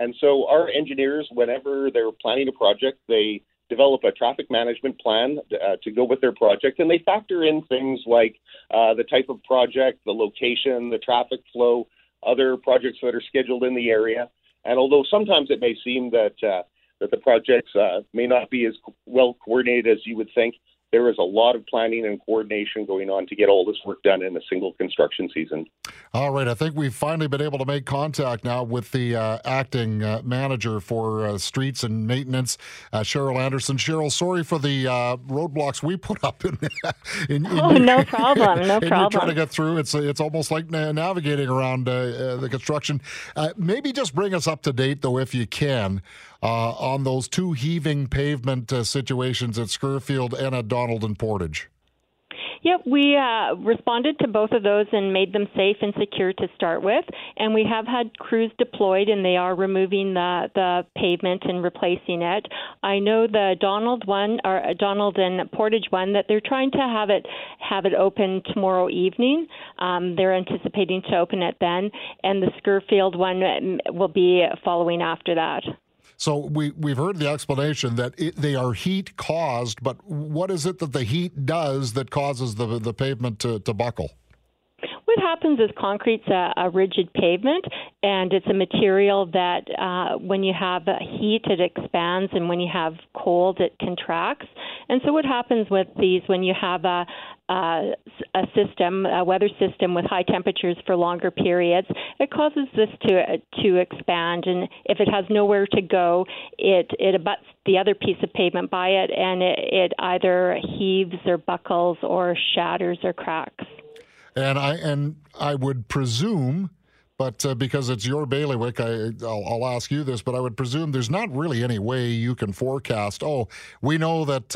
And so our engineers, whenever they're planning a project, they develop a traffic management plan to go with their project. And they factor in things like the type of project, the location, the traffic flow, other projects that are scheduled in the area. And although sometimes it may seem that the projects may not be as well coordinated as you would think, there is a lot of planning and coordination going on to get all this work done in a single construction season. All right, I think we've finally been able to make contact now with the acting manager for streets and maintenance, Cheryl Anderson. Cheryl, sorry for the roadblocks we put up in trying to get through. It's almost like navigating around the construction. Maybe just bring us up to date, though, if you can, on those two heaving pavement situations at Scherfield and at Donald and Portage. Yep, we responded to both of those and made them safe and secure to start with. And we have had crews deployed, and they are removing the pavement and replacing it. I know the Donald and Portage one, that they're trying to have it open tomorrow evening. They're anticipating to open it then, and the Scherfield one will be following after that. So we've heard the explanation that they are heat caused, but what is it that the heat does that causes the pavement to buckle? What happens is concrete's a rigid pavement, and it's a material that when you have heat, it expands, and when you have cold, it contracts. And so what happens with these, when you have a weather system with high temperatures for longer periods, it causes this to expand. And if it has nowhere to go, it abuts the other piece of pavement by it, and it either heaves or buckles or shatters or cracks. And I would presume, but because it's your bailiwick, I'll ask you this, but I would presume there's not really any way you can forecast, we know that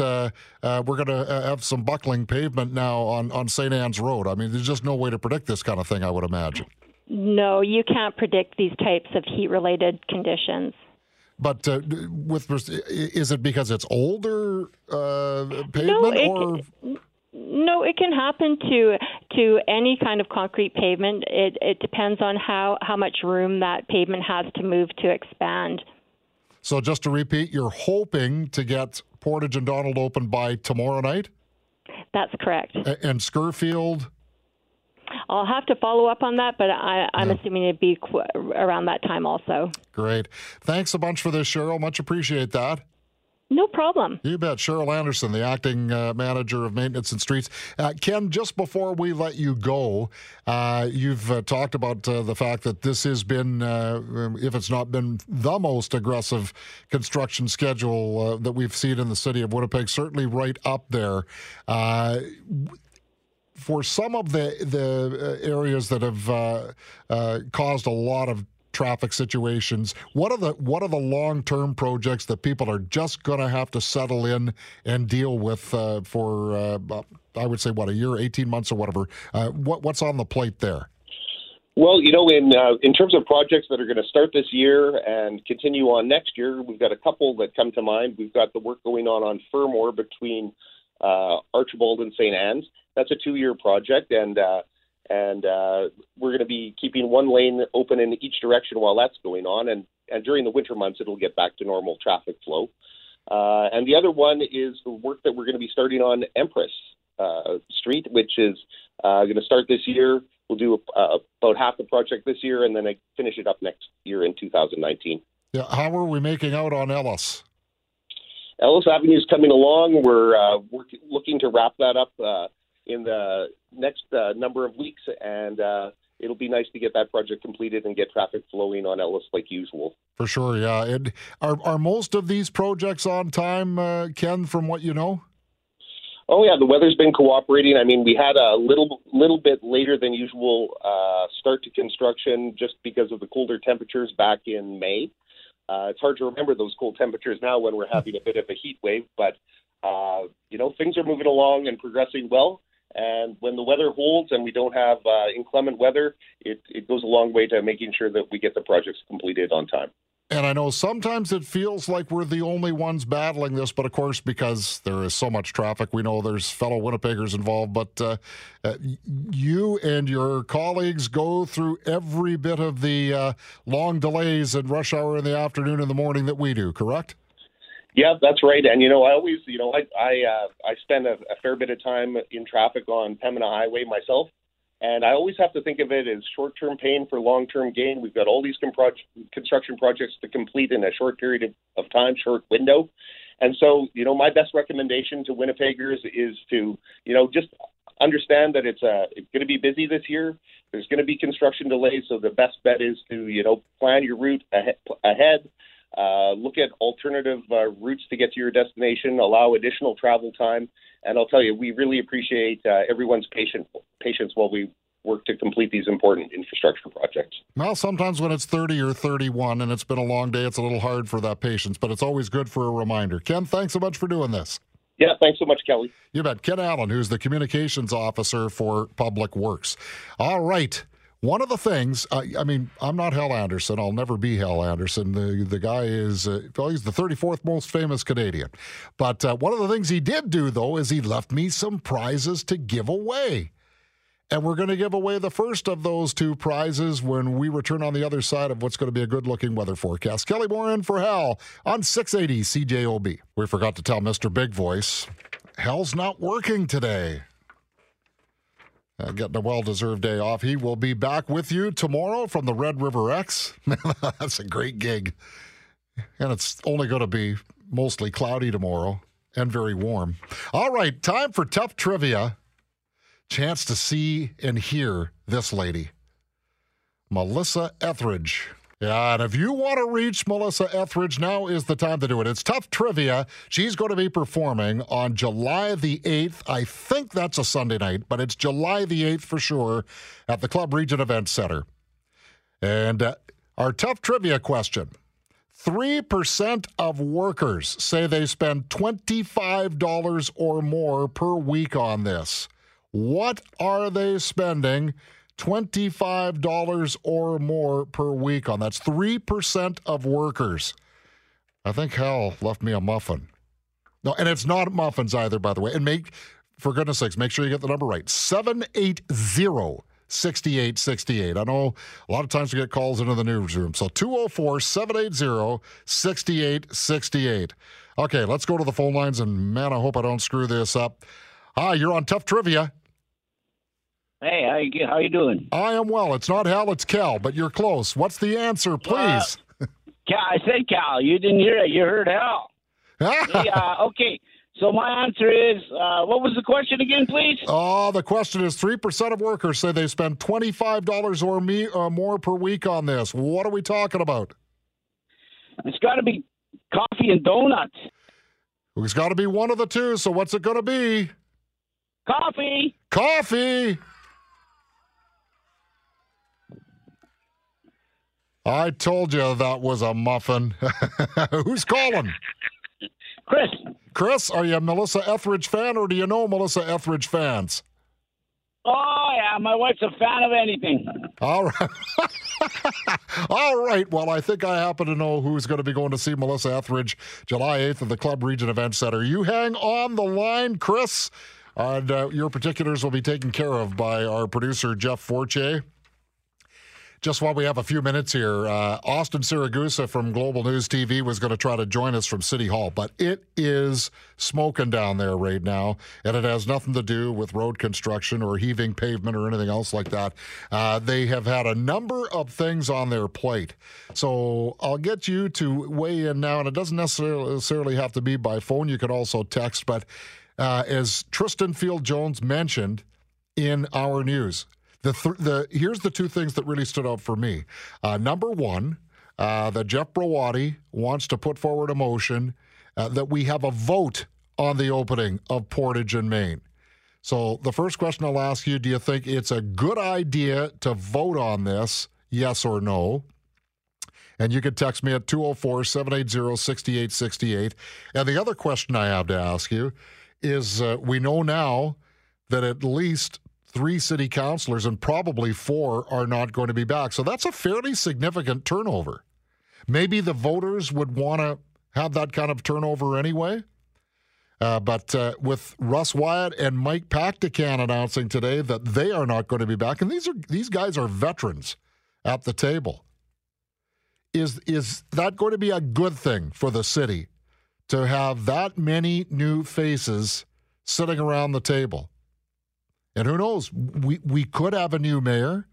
we're going to have some buckling pavement now on St. Anne's Road. I mean, there's just no way to predict this kind of thing, I would imagine. No, you can't predict these types of heat-related conditions. But is it because it's older pavement? No, it can happen to any kind of concrete pavement. It depends on how much room that pavement has to move to expand. So just to repeat, you're hoping to get Portage and Donald open by tomorrow night? That's correct. And Scherfield? I'll have to follow up on that, but I'm assuming it'd be around that time also. Great. Thanks a bunch for this, Cheryl. Much appreciate that. No problem. You bet. Cheryl Anderson, the acting manager of maintenance and streets. Ken, just before we let you go, you've talked about the fact that this has been, if it's not been the most aggressive construction schedule that we've seen in the city of Winnipeg, certainly right up there. For some of the areas that have caused a lot of traffic situations, what are the long-term projects that people are just going to have to settle in and deal with for I would say a year, 18 months or whatever? What's on the plate there? Well, you know, in terms of projects that are going to start this year and continue on next year, we've got a couple that come to mind. We've got the work going on Fermor between Archibald and St. Anne's. That's a 2-year project, and we're going to be keeping one lane open in each direction while that's going on. And during the winter months, it'll get back to normal traffic flow. And the other one is the work that we're going to be starting on Empress Street, which is going to start this year. We'll do about half the project this year and then finish it up next year in 2019. Yeah, how are we making out on Ellis? Ellis Avenue is coming along. We're looking to wrap that up in the next number of weeks, and it'll be nice to get that project completed and get traffic flowing on Ellis like usual. For sure, yeah. And are most of these projects on time, Ken, from what you know? Oh, yeah, the weather's been cooperating. I mean, we had a little bit later than usual start to construction just because of the colder temperatures back in May. It's hard to remember those cold temperatures now when we're having a bit of a heat wave, but Things are moving along and progressing well. And when the weather holds and we don't have inclement weather, it goes a long way to making sure that we get the projects completed on time. And I know sometimes it feels like we're the only ones battling this, but of course, because there is so much traffic, we know there's fellow Winnipeggers involved, but you and your colleagues go through every bit of the long delays and rush hour in the afternoon and the morning that we do, correct? Yeah, that's right. And, I always, I spend a fair bit of time in traffic on Pembina Highway myself. And I always have to think of it as short-term pain for long-term gain. We've got all these construction projects to complete in a short period of time, short window. And so, my best recommendation to Winnipeggers is to, just understand that it's going to be busy this year. There's going to be construction delays. So the best bet is to, plan your route ahead. Look at alternative routes to get to your destination, allow additional travel time. And I'll tell you, we really appreciate everyone's patience while we work to complete these important infrastructure projects. Well, sometimes when it's 30 or 31 and it's been a long day, it's a little hard for that patience, but it's always good for a reminder. Ken, thanks so much for doing this. Yeah, thanks so much, Kelly. You bet. Ken Allen, who's the communications officer for Public Works. All right. One of the things, I'm not Hal Anderson. I'll never be Hal Anderson. The guy is, he's the 34th most famous Canadian. But one of the things he did do, though, is he left me some prizes to give away. And we're going to give away the first of those two prizes when we return on the other side of what's going to be a good-looking weather forecast. Kelly Moore in for Hal on 680 CJOB. We forgot to tell Mr. Big Voice, Hal's not working today. Getting a well-deserved day off. He will be back with you tomorrow from the Red River X. Man, that's a great gig. And it's only going to be mostly cloudy tomorrow and very warm. All right, time for tough trivia. Chance to see and hear this lady, Melissa Etheridge. Yeah, and if you want to reach Melissa Etheridge, now is the time to do it. It's tough trivia. She's going to be performing on July the 8th. I think that's a Sunday night, but it's July the 8th for sure at the Club Region Event Center. And our tough trivia question, 3% of workers say they spend $25 or more per week on this. What are they spending $25 or more per week on? That's 3% of workers. I think Hal left me a muffin. No, and it's not muffins either, by the way. And for goodness sakes, make sure you get the number right. 780-6868. I know a lot of times we get calls into the newsroom. So 204-780-6868. Okay, let's go to the phone lines, and man, I hope I don't screw this up. Hi, you're on Tough Trivia. Hey, how you doing? I am well. It's not Hal, it's Cal, but you're close. What's the answer, please? Cal, I said Cal. You didn't hear it. You heard Hal. Hey, okay, so my answer is, what was the question again, please? The question is 3% of workers say they spend $25 or more per week on this. What are we talking about? It's got to be coffee and donuts. It's got to be one of the two, so what's it going to be? Coffee. Coffee. I told you that was a muffin. Who's calling? Chris. Chris, are you a Melissa Etheridge fan, or do you know Melissa Etheridge fans? Oh, yeah, my wife's a fan of anything. All right. All right, well, I think I happen to know who's going to be going to see Melissa Etheridge July 8th at the Club Region Event Center. You hang on the line, Chris, and your particulars will be taken care of by our producer, Jeff Forche. Just while we have a few minutes here, Austin Siragusa from Global News TV was going to try to join us from City Hall, but it is smoking down there right now, and it has nothing to do with road construction or heaving pavement or anything else like that. They have had a number of things on their plate. So I'll get you to weigh in now, and it doesn't necessarily have to be by phone. You can also text, but as Tristan Field-Jones mentioned in our news, here's the two things that really stood out for me. Number one, that Jeff Brawati wants to put forward a motion that we have a vote on the opening of Portage in Maine. So the first question I'll ask you, do you think it's a good idea to vote on this, yes or no? And you can text me at 204-780-6868. And the other question I have to ask you is we know now that at least 3 city councilors and probably 4 are not going to be back. So that's a fairly significant turnover. Maybe the voters would want to have that kind of turnover anyway. But with Russ Wyatt and Mike Pakdekan announcing today that they are not going to be back, and these guys are veterans at the table, is that going to be a good thing for the city to have that many new faces sitting around the table? And who knows, we could have a new mayor.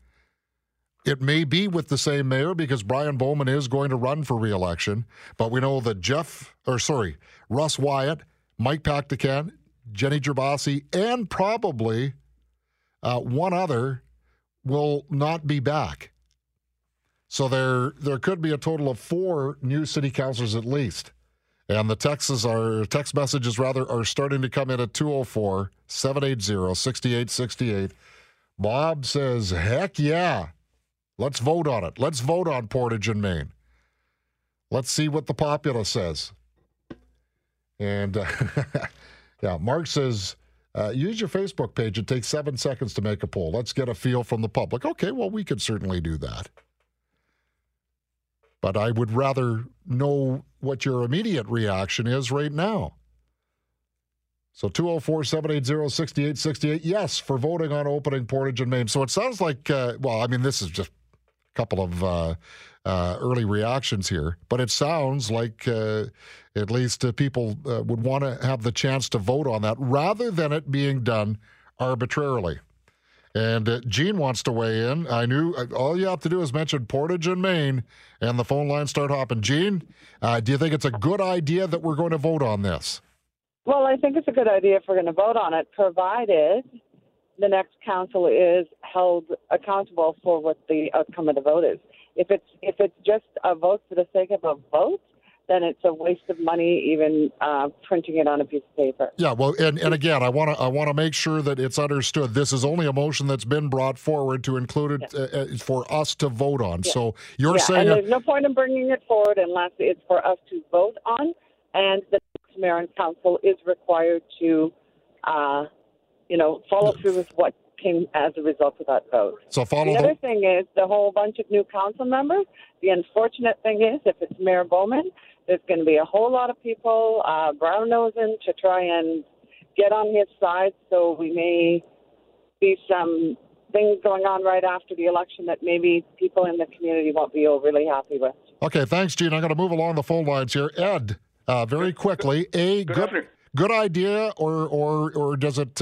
It may be with the same mayor because Brian Bowman is going to run for re-election. But we know that Russ Wyatt, Mike Pakdekan, Jenny Gervasi, and probably one other will not be back. So there could be a total of 4 new city councilors at least. And the text messages are starting to come in at 204-780-6868. Bob says, heck yeah, let's vote on it. Let's vote on Portage and Maine. Let's see what the populace says. And yeah, Mark says, use your Facebook page. It takes 7 seconds to make a poll. Let's get a feel from the public. Okay, well, we could certainly do that. But I would rather know what your immediate reaction is right now. So 204-780-6868, yes, for voting on opening Portage and Maine. So it sounds like, this is just a couple of early reactions here, but it sounds like at least people would want to have the chance to vote on that rather than it being done arbitrarily. And Gene wants to weigh in. I knew all you have to do is mention Portage and Maine, and the phone lines start hopping. Gene, do you think it's a good idea that we're going to vote on this? Well, I think it's a good idea if we're going to vote on it, provided the next council is held accountable for what the outcome of the vote is. If it's just a vote for the sake of a vote, then it's a waste of money even printing it on a piece of paper. Yeah, well, and again, I want to make sure that it's understood this is only a motion that's been brought forward to include it for us to vote on. Yeah. So you're saying... And there's no point in bringing it forward unless it's for us to vote on, and the next mayor and council is required to, follow through with what came as a result of that vote. So other thing is the whole bunch of new council members. The unfortunate thing is if it's Mayor Bowman, there's going to be a whole lot of people brown-nosing to try and get on his side, so we may see some things going on right after the election that maybe people in the community won't be overly happy with. Okay, thanks, Gene. I'm going to move along the phone lines here. Ed, very quickly, good idea, or does it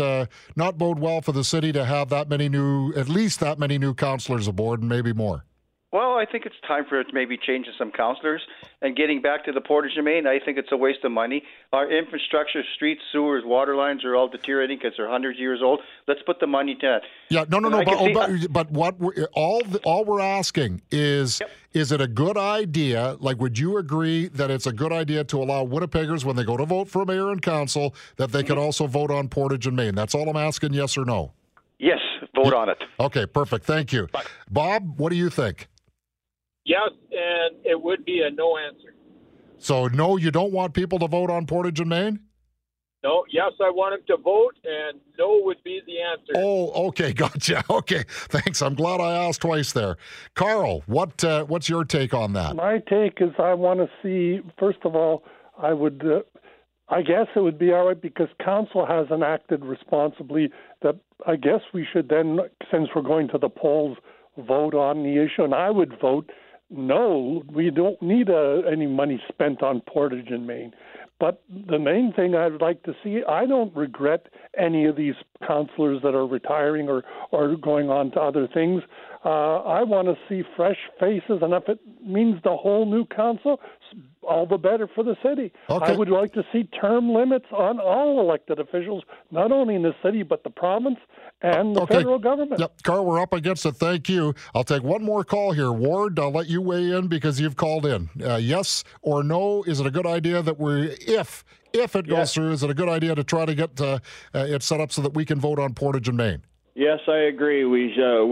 not bode well for the city to have at least that many new councillors aboard and maybe more? Well, I think it's time for it to maybe change to some councillors. And getting back to the Portage and Maine, I think it's a waste of money. Our infrastructure, streets, sewers, water lines are all deteriorating because they're hundreds of years old. Let's put the money to that. Yeah, but what we're asking is, yep, is it a good idea? Like, would you agree that it's a good idea to allow Winnipeggers, when they go to vote for mayor and council, that they can also vote on Portage and Maine? That's all I'm asking, yes or no? Yes, vote on it. Okay, perfect. Thank you. Bye. Bob, what do you think? Yes, and it would be a no answer. So, no, you don't want people to vote on Portage and Maine? No, yes, I want them to vote, and no would be the answer. Oh, okay, gotcha. Okay, thanks. I'm glad I asked twice there. Carl, what's your take on that? My take is I want to see, first of all, I guess it would be all right because council hasn't acted responsibly. That I guess we should then, since we're going to the polls, vote on the issue, and I would vote no, we don't need any money spent on Portage and Maine. But the main thing I'd like to see, I don't regret any of these councillors that are retiring or going on to other things. I want to see fresh faces, and if it means the whole new council, all the better for the city. Okay. I would like to see term limits on all elected officials, not only in the city, but the province and the federal government. Yep. Carl, we're up against it. Thank you. I'll take one more call here. Ward, I'll let you weigh in because you've called in. Yes or no, is it a good idea that if it goes through, is it a good idea to try to get it set up so that we can vote on Portage and Maine? Yes, I agree. We're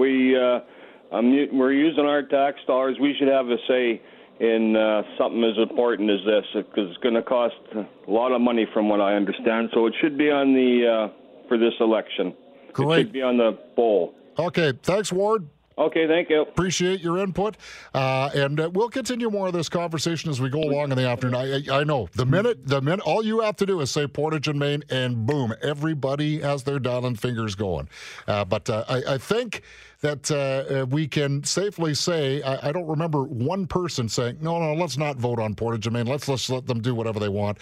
using our tax dollars. We should have a say in something as important as this, because it's going to cost a lot of money from what I understand. So it should be on the for this election. Great. It should be on the poll. Okay, thanks, Ward. Okay, thank you. Appreciate your input. And we'll continue more of this conversation as we go along in the afternoon. I know, the minute, all you have to do is say Portage and Maine, and boom, everybody has their darling fingers going. But I think that we can safely say, I don't remember one person saying, no, let's not vote on Portage and Maine. Let's let them do whatever they want.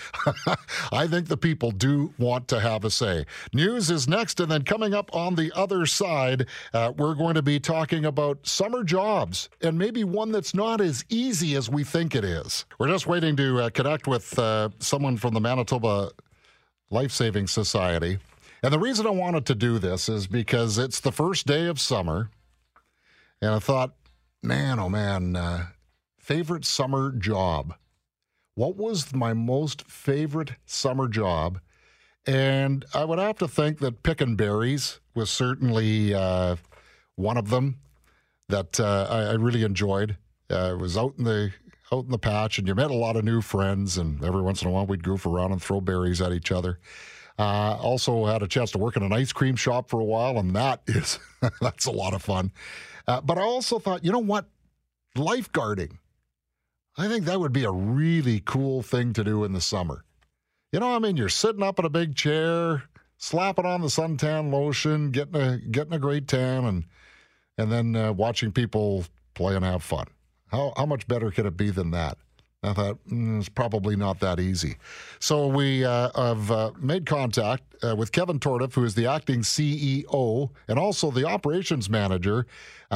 I think the people do want to have a say. News is next, and then coming up on the other side, we're going to be talking about summer jobs, and maybe one that's not as easy as we think it is. We're just waiting to connect with someone from the Manitoba Life-Saving Society. And the reason I wanted to do this is because it's the first day of summer, and I thought, favorite summer job. What was my most favorite summer job? And I would have to think that picking berries was certainly one of them that I really enjoyed. It was out in the patch, and you met a lot of new friends, and every once in a while we'd goof around and throw berries at each other. Also had a chance to work in an ice cream shop for a while, and that's a lot of fun. But I also thought, you know what? Lifeguarding. I think that would be a really cool thing to do in the summer. You know, I mean, you're sitting up in a big chair, slapping on the suntan lotion, getting a great tan, and then watching people play and have fun. How much better could it be than that? I thought, it's probably not that easy. So we have made contact with Kevin Tortiff, who is the acting CEO and also the operations manager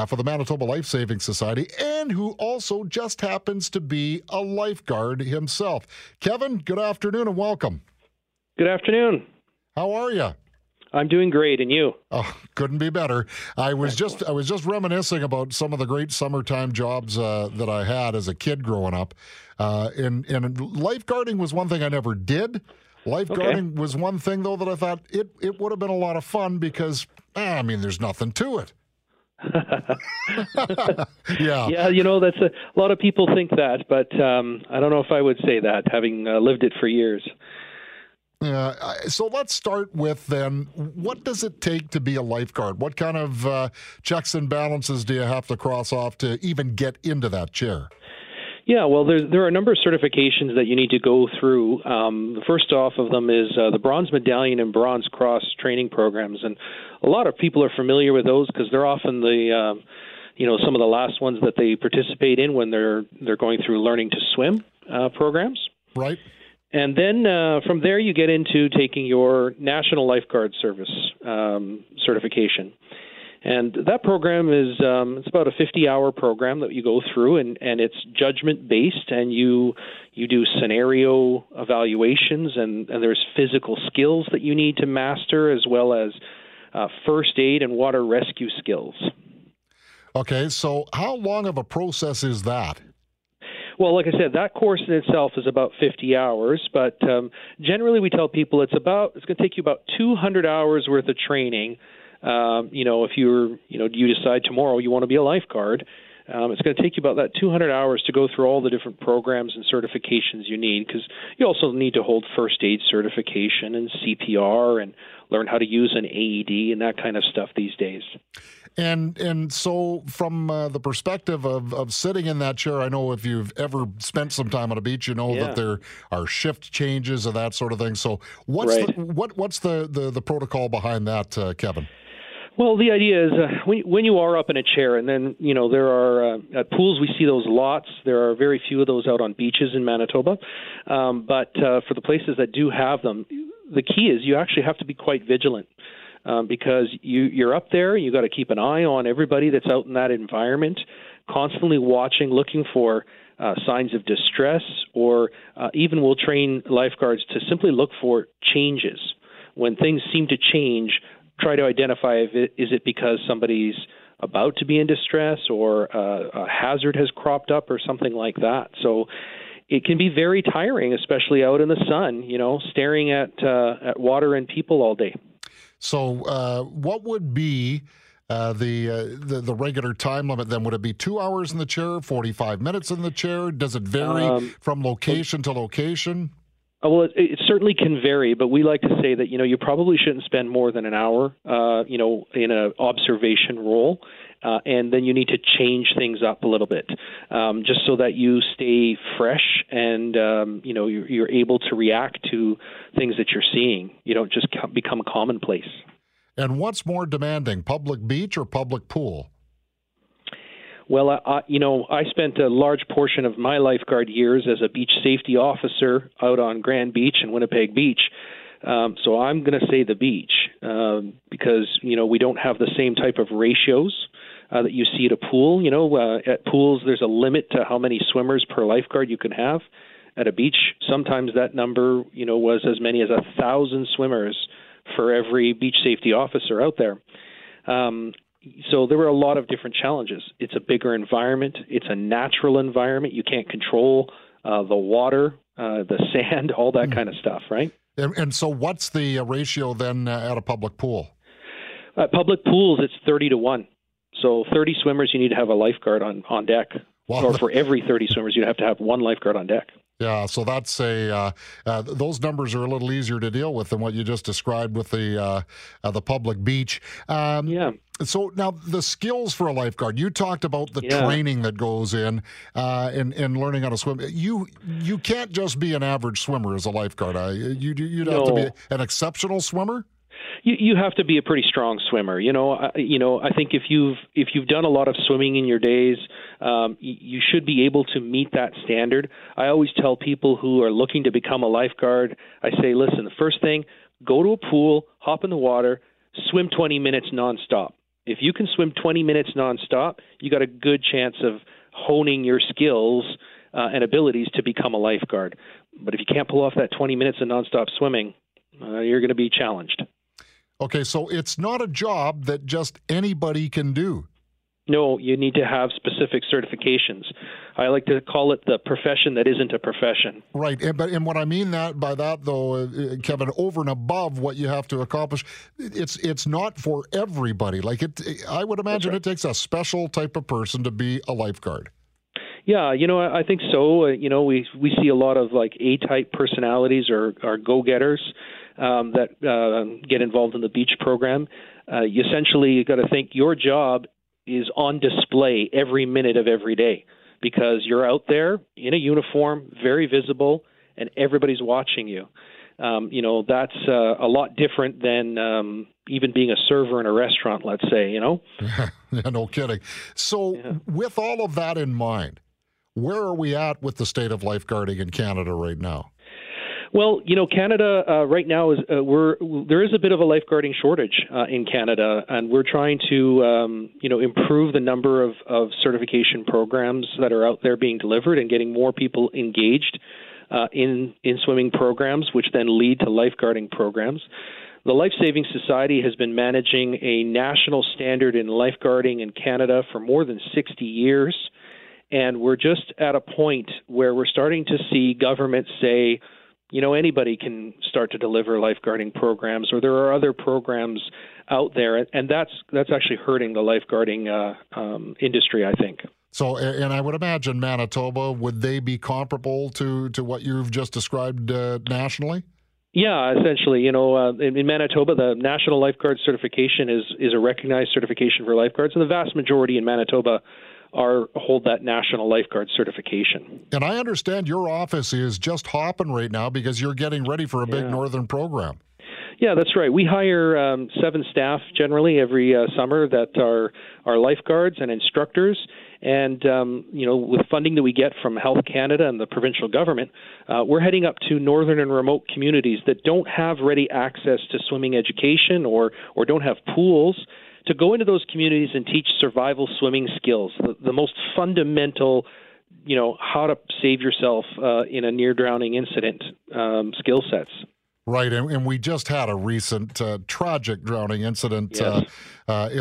for the Manitoba Life-Saving Society, and who also just happens to be a lifeguard himself. Kevin, good afternoon and welcome. Good afternoon. How are you? I'm doing great, and you? Oh, couldn't be better. I was just reminiscing about some of the great summertime jobs that I had as a kid growing up, and lifeguarding was one thing I never did. Lifeguarding was one thing, though, that I thought it would have been a lot of fun because, there's nothing to it. Yeah, you know, that's a lot of people think that, but I don't know if I would say that, having lived it for years. So let's start with then, what does it take to be a lifeguard? What kind of checks and balances do you have to cross off to even get into that chair? Yeah, well, there are a number of certifications that you need to go through. The first off of them is the Bronze Medallion and Bronze Cross training programs. And a lot of people are familiar with those because they're often the, some of the last ones that they participate in when they're going through learning to swim programs. Right. And then from there, you get into taking your National Lifeguard Service certification. And that program is it's about a 50-hour program that you go through, and it's judgment-based, and you do scenario evaluations, and there's physical skills that you need to master, as well as first aid and water rescue skills. Okay, so how long of a process is that? Well, like I said, that course in itself is about 50 hours, but generally we tell people it's going to take you about 200 hours worth of training. If you decide tomorrow you want to be a lifeguard, it's going to take you about that 200 hours to go through all the different programs and certifications you need, because you also need to hold first aid certification and CPR and learn how to use an AED and that kind of stuff these days. And so from the perspective of sitting in that chair, I know if you've ever spent some time on a beach, you know that there are shift changes and that sort of thing. So what's the protocol behind that, Kevin? Well, the idea is when you are up in a chair, and then, there are at pools, we see those lots. There are very few of those out on beaches in Manitoba. But for the places that do have them, the key is you actually have to be quite vigilant. Because you're up there, you got to keep an eye on everybody that's out in that environment, constantly watching, looking for signs of distress, or even we'll train lifeguards to simply look for changes. When things seem to change, try to identify is it because somebody's about to be in distress, or a hazard has cropped up, or something like that. So it can be very tiring, especially out in the sun, staring at water and people all day. So what would be the regular time limit then? Would it be 2 hours in the chair, 45 minutes in the chair? Does it vary from location to location? Well, it certainly can vary, but we like to say that, you know, you probably shouldn't spend more than an hour, you know, in an observation role. And then you need to change things up a little bit, just so that you stay fresh and, you know, you're able to react to things that you're seeing. You don't just become commonplace. And what's more demanding, public beach or public pool? Well, you know, I spent a large portion of my lifeguard years as a beach safety officer out on Grand Beach and Winnipeg Beach. So I'm going to say the beach because, you know, we don't have the same type of ratios that you see at a pool. You know, at pools, there's a limit to how many swimmers per lifeguard you can have. At a beach, sometimes that number, you know, was as many as 1,000 swimmers for every beach safety officer out there. So there were a lot of different challenges. It's a bigger environment. It's a natural environment. You can't control the water, the sand, all that kind of stuff, right? And so what's the ratio then at a public pool? At public pools, it's 30 to 1. So 30 swimmers, you need to have a lifeguard on deck. Wow. Or for every 30 swimmers, you'd have to have one lifeguard on deck. Yeah, so that's those numbers are a little easier to deal with than what you just described with the public beach. Yeah. So now the skills for a lifeguard. You talked about the training that goes in learning how to swim. You can't just be an average swimmer as a lifeguard. You'd have to be an exceptional swimmer. You have to be a pretty strong swimmer. You know. I think if you've done a lot of swimming in your days, you should be able to meet that standard. I always tell people who are looking to become a lifeguard, I say, listen, the first thing, go to a pool, hop in the water, swim 20 minutes nonstop. If you can swim 20 minutes nonstop, you got a good chance of honing your skills and abilities to become a lifeguard. But if you can't pull off that 20 minutes of nonstop swimming, you're going to be challenged. Okay, so it's not a job that just anybody can do. No, you need to have specific certifications. I like to call it the profession that isn't a profession. Right, and what I mean by that, though, Kevin, over and above what you have to accomplish, it's not for everybody. Like I would imagine it takes a special type of person to be a lifeguard. Yeah, you know, I think so. You know, we see a lot of like A-type personalities or go-getters that get involved in the beach program. You essentially got to think your job is on display every minute of every day because you're out there in a uniform, very visible, and everybody's watching you. You know, that's a lot different than even being a server in a restaurant, let's say, you know? Yeah, no kidding. So with all of that in mind, where are we at with the state of lifeguarding in Canada right now? Well, you know, Canada right now is there is a bit of a lifeguarding shortage in Canada, and we're trying to you know, improve the number of certification programs that are out there being delivered and getting more people engaged in swimming programs, which then lead to lifeguarding programs. The Life Saving Society has been managing a national standard in lifeguarding in Canada for more than 60 years, and we're just at a point where we're starting to see governments say, you know, anybody can start to deliver lifeguarding programs, or there are other programs out there, and that's actually hurting the lifeguarding industry, I think. So, and I would imagine Manitoba, would they be comparable to what you've just described nationally? Yeah, essentially. You know, in Manitoba, the National Lifeguard Certification is a recognized certification for lifeguards, and the vast majority in Manitoba hold that National Lifeguard Certification. And I understand your office is just hopping right now because you're getting ready for a big northern program. Yeah, that's right. We hire 7 staff generally every summer that are lifeguards and instructors. And, you know, with funding that we get from Health Canada and the provincial government, we're heading up to northern and remote communities that don't have ready access to swimming education or don't have pools, to go into those communities and teach survival swimming skills, the most fundamental, you know, how to save yourself in a near-drowning incident skill sets. Right, and we just had a recent tragic drowning incident in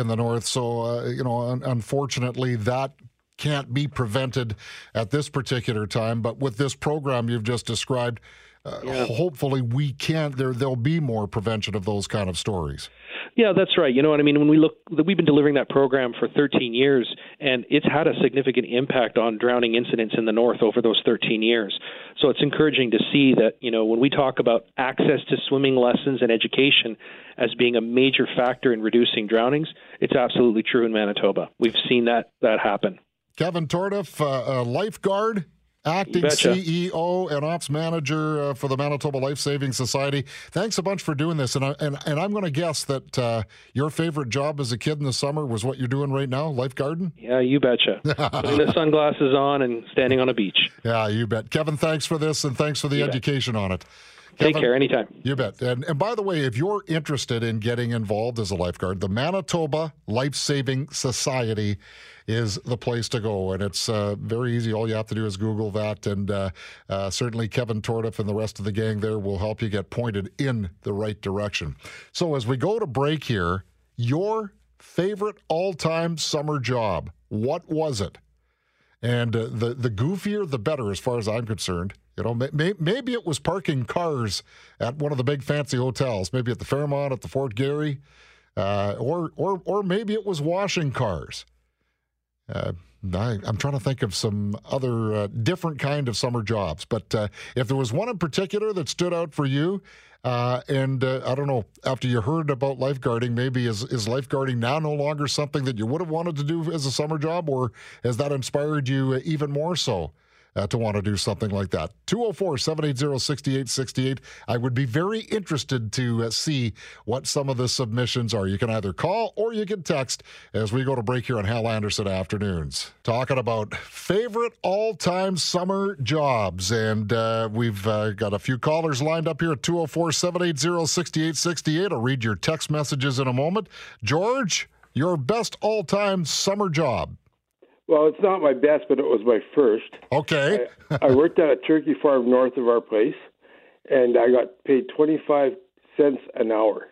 the north, so, you know, unfortunately that can't be prevented at this particular time, but with this program you've just described, hopefully there'll be more prevention of those kind of stories. Yeah, that's right. You know what I mean? When we look, we've been delivering that program for 13 years, and it's had a significant impact on drowning incidents in the north over those 13 years. So it's encouraging to see that, you know, when we talk about access to swimming lessons and education as being a major factor in reducing drownings, it's absolutely true in Manitoba. We've seen that happen. Kevin Tordiff, a lifeguard, acting CEO and ops manager for the Manitoba Life Saving Society. Thanks a bunch for doing this. And I'm going to guess that your favorite job as a kid in the summer was what you're doing right now, lifeguarding? Yeah, you betcha. Putting the sunglasses on and standing on a beach. Yeah, you bet. Kevin, thanks for this, and thanks for the education on it. Kevin, take care anytime. You bet. And by the way, if you're interested in getting involved as a lifeguard, the Manitoba Life Saving Society is the place to go. And it's very easy. All you have to do is Google that. And certainly Kevin Tordiff and the rest of the gang there will help you get pointed in the right direction. So as we go to break here, your favorite all-time summer job, what was it? And the goofier, the better, as far as I'm concerned. You know, maybe it was parking cars at one of the big fancy hotels, maybe at the Fairmont, at the Fort Garry, or maybe it was washing cars. I'm trying to think of some other different kind of summer jobs. But if there was one in particular that stood out for you, and I don't know, after you heard about lifeguarding, maybe is lifeguarding now no longer something that you would have wanted to do as a summer job, or has that inspired you even more so to want to do something like that? 204-780-6868. I would be very interested to see what some of the submissions are. You can either call or you can text as we go to break here on Hal Anderson Afternoons. Talking about favorite all-time summer jobs. And we've got a few callers lined up here at 204-780-6868. I'll read your text messages in a moment. George, your best all-time summer job. Well, it's not my best, but it was my first. Okay. I worked at a turkey farm north of our place, and I got paid 25 cents an hour.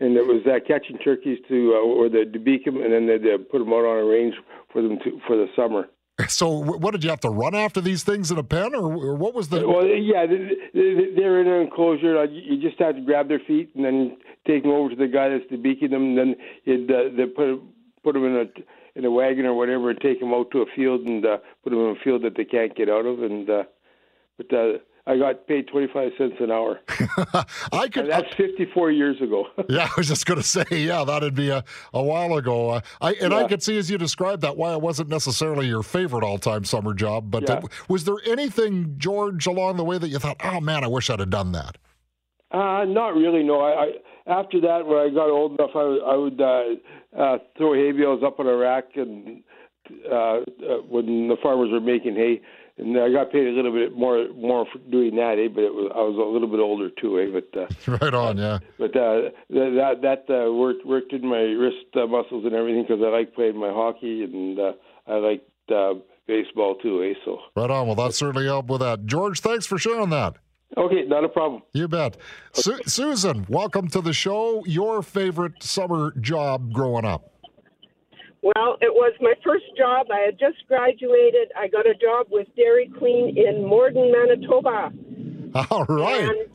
And it was catching turkeys to beak them, and then they'd put them out on a range for the summer. So what, did you have to run after these things in a pen, or what was the... Well, yeah, they're in an enclosure. You just had to grab their feet and then take them over to the guy that's debeaking them, and then they'd put them in a wagon or whatever, and take them out to a field and put them in a field that they can't get out of. And but I got paid 25 cents an hour. And that's 54 years ago. Yeah, I was just going to say, yeah, that'd be a while ago. I could see as you described that why it wasn't necessarily your favorite all-time summer job. But was there anything, George, along the way that you thought, oh, man, I wish I'd have done that? Not really, no. I after that, when I got old enough, I would throw hay bales up on a rack and when the farmers were making hay, and I got paid a little bit more for doing that, eh? But I was a little bit older too, eh? But right on, yeah. But that worked in my wrist muscles and everything, because I like playing my hockey, and I liked baseball too, eh? So right on. Well, that certainly helped with that, George. Thanks for sharing that. Okay, not a problem. You bet. Susan, welcome to the show. Your favorite summer job growing up? Well, it was my first job. I had just graduated. I got a job with Dairy Queen in Morden, Manitoba. All right. And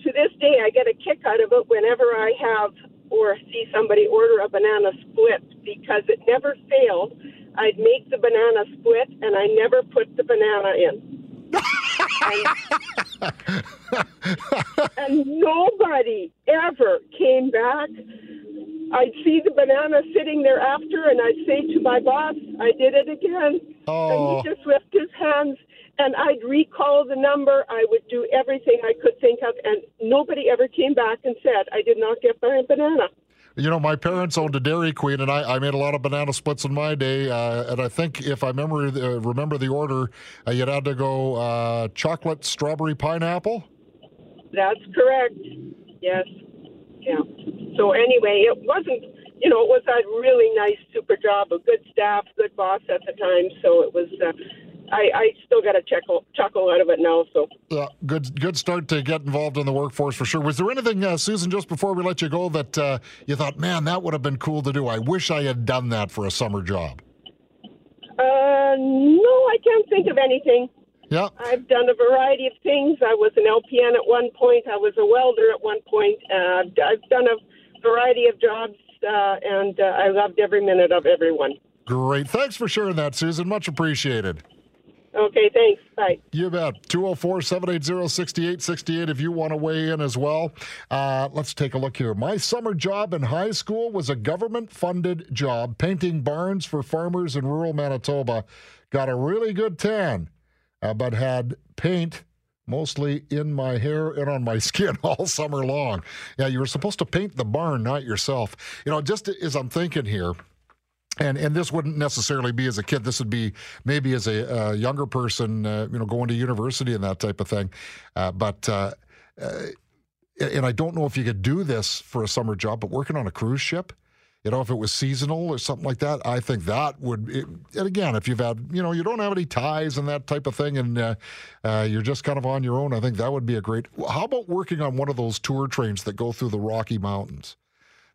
to this day, I get a kick out of it whenever I have or see somebody order a banana split, because it never failed. I'd make the banana split, and I never put the banana in. And nobody ever came back. I'd see the banana sitting there after, and I'd say to my boss, I did it again. Oh. And he just lifted his hands, and I'd recall the number. I would do everything I could think of, and nobody ever came back and said, I did not get my banana. You know, my parents owned a Dairy Queen, and I made a lot of banana splits in my day. And I think if I remember the order, you'd have to go chocolate, strawberry, pineapple? That's correct. Yes. Yeah. So anyway, it wasn't, you know, it was a really nice, super job, a good staff, good boss at the time. So it was... I still got a chuckle out of it now. So good start to get involved in the workforce for sure. Was there anything, Susan, just before we let you go, that you thought, man, that would have been cool to do? I wish I had done that for a summer job. No, I can't think of anything. Yep. I've done a variety of things. I was an LPN at one point. I was a welder at one point. I've done a variety of jobs, and I loved every minute of every one. Great. Thanks for sharing that, Susan. Much appreciated. Okay, thanks. Bye. You bet. 204-780-6868 if you want to weigh in as well. Let's take a look here. My summer job in high school was a government-funded job painting barns for farmers in rural Manitoba. Got a really good tan, but had paint mostly in my hair and on my skin all summer long. Yeah, you were supposed to paint the barn, not yourself. You know, just as I'm thinking here, and this wouldn't necessarily be as a kid. This would be maybe as a younger person, you know, going to university and that type of thing. And I don't know if you could do this for a summer job, but working on a cruise ship, you know, if it was seasonal or something like that, I think that would, and again, if you've had, you know, you don't have any ties and that type of thing, and you're just kind of on your own, I think that would be a great. How about working on one of those tour trains that go through the Rocky Mountains?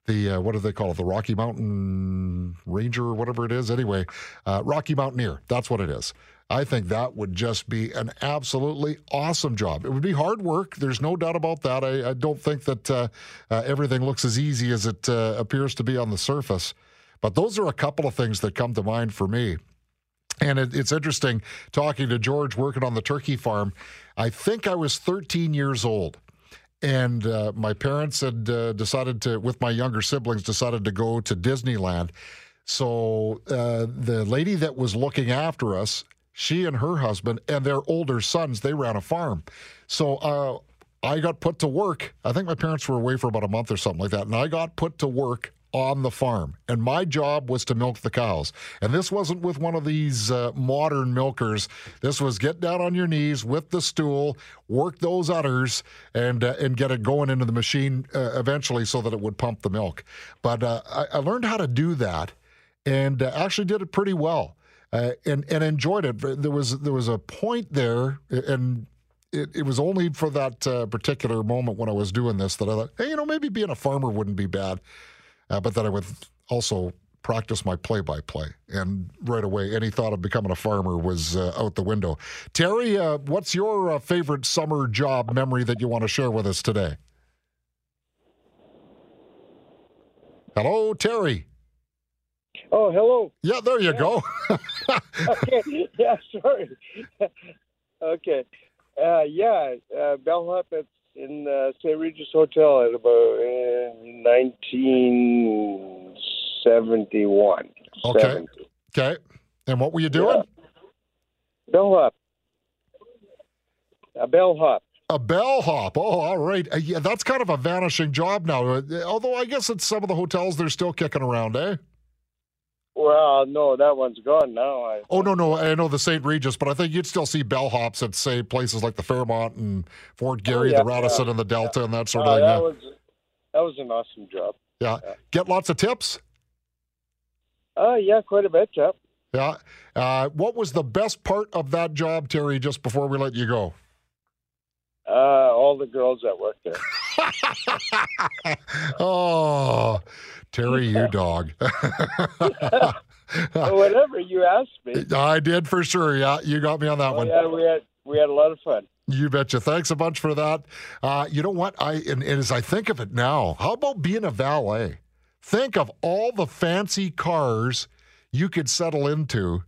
The, what do they call it, the Rocky Mountain Ranger or whatever it is? Anyway, Rocky Mountaineer, that's what it is. I think that would just be an absolutely awesome job. It would be hard work. There's no doubt about that. I don't think that everything looks as easy as it appears to be on the surface. But those are a couple of things that come to mind for me. And it's interesting talking to George working on the turkey farm. I think I was 13 years old. And my parents had decided to, with my younger siblings, decided to go to Disneyland. So the lady that was looking after us, she and her husband and their older sons, they ran a farm. So I got put to work. I think my parents were away for about a month or something like that. And I got put to work on the farm. And my job was to milk the cows. And this wasn't with one of these modern milkers. This was get down on your knees with the stool, work those udders, and get it going into the machine eventually so that it would pump the milk. But I learned how to do that and actually did it pretty well and enjoyed it. There was a point there, and it was only for that particular moment when I was doing this that I thought, hey, you know, maybe being a farmer wouldn't be bad. But then I would also practice my play-by-play. And right away, any thought of becoming a farmer was out the window. Terry, what's your favorite summer job memory that you want to share with us today? Hello, Terry. Oh, hello. Yeah, there you go. Okay. Yeah, sorry. Okay. Bellhop at in St. Regis Hotel at about 1971. Okay. 70. Okay. And what were you doing? Yeah. Bellhop. A bellhop. A bellhop. Oh, all right. Yeah, that's kind of a vanishing job now. Although I guess at some of the hotels they're still kicking around, eh? Well, no, that one's gone now. No, I know the St. Regis, but I think you'd still see bellhops at, say, places like the Fairmont and Fort Garry, the Radisson and the Delta and that sort of thing. That was an awesome job. Yeah. Get lots of tips? Yeah, quite a bit, yep. Yeah. What was the best part of that job, Terry, just before we let you go? All the girls that worked there. Oh, Terry, you dog. Whatever you asked me. I did for sure. Yeah, you got me on that one. Yeah, we had a lot of fun. You betcha. Thanks a bunch for that. You know what? And as I think of it now, how about being a valet? Think of all the fancy cars you could settle into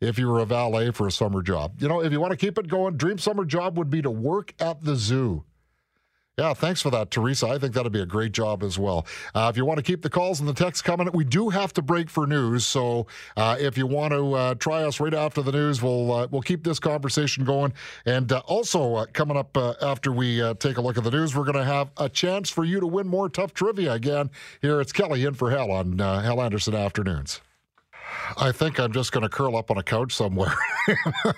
if you were a valet for a summer job. You know, if you want to keep it going, dream summer job would be to work at the zoo. Yeah, thanks for that, Teresa. I think that'd be a great job as well. If you want to keep the calls and the texts coming, we do have to break for news. So if you want to try us right after the news, we'll keep this conversation going. And also coming up after we take a look at the news, we're going to have a chance for you to win more tough trivia again. Here it's Kelly in for Hal on Hal Anderson Afternoons. I think I'm just going to curl up on a couch somewhere.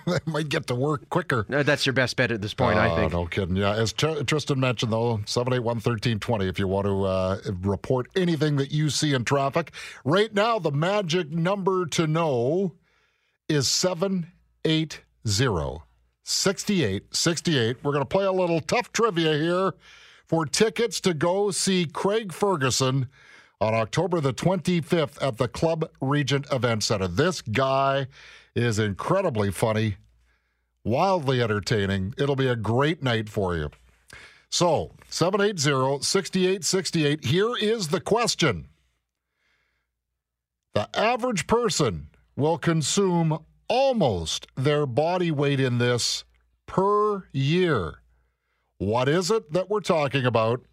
I might get to work quicker. No, that's your best bet at this point, I think. No kidding. Yeah, as Tristan mentioned, though, 781-1320 if you want to report anything that you see in traffic. Right now, the magic number to know is 780-6868. We're going to play a little tough trivia here for tickets to go see Craig Ferguson on October the 25th at the Club Regent Event Center. This guy is incredibly funny. wildly entertaining. It'll be a great night for you. So, 780-6868. Here is the question. The average person will consume almost their body weight in this per year. What is it that we're talking about?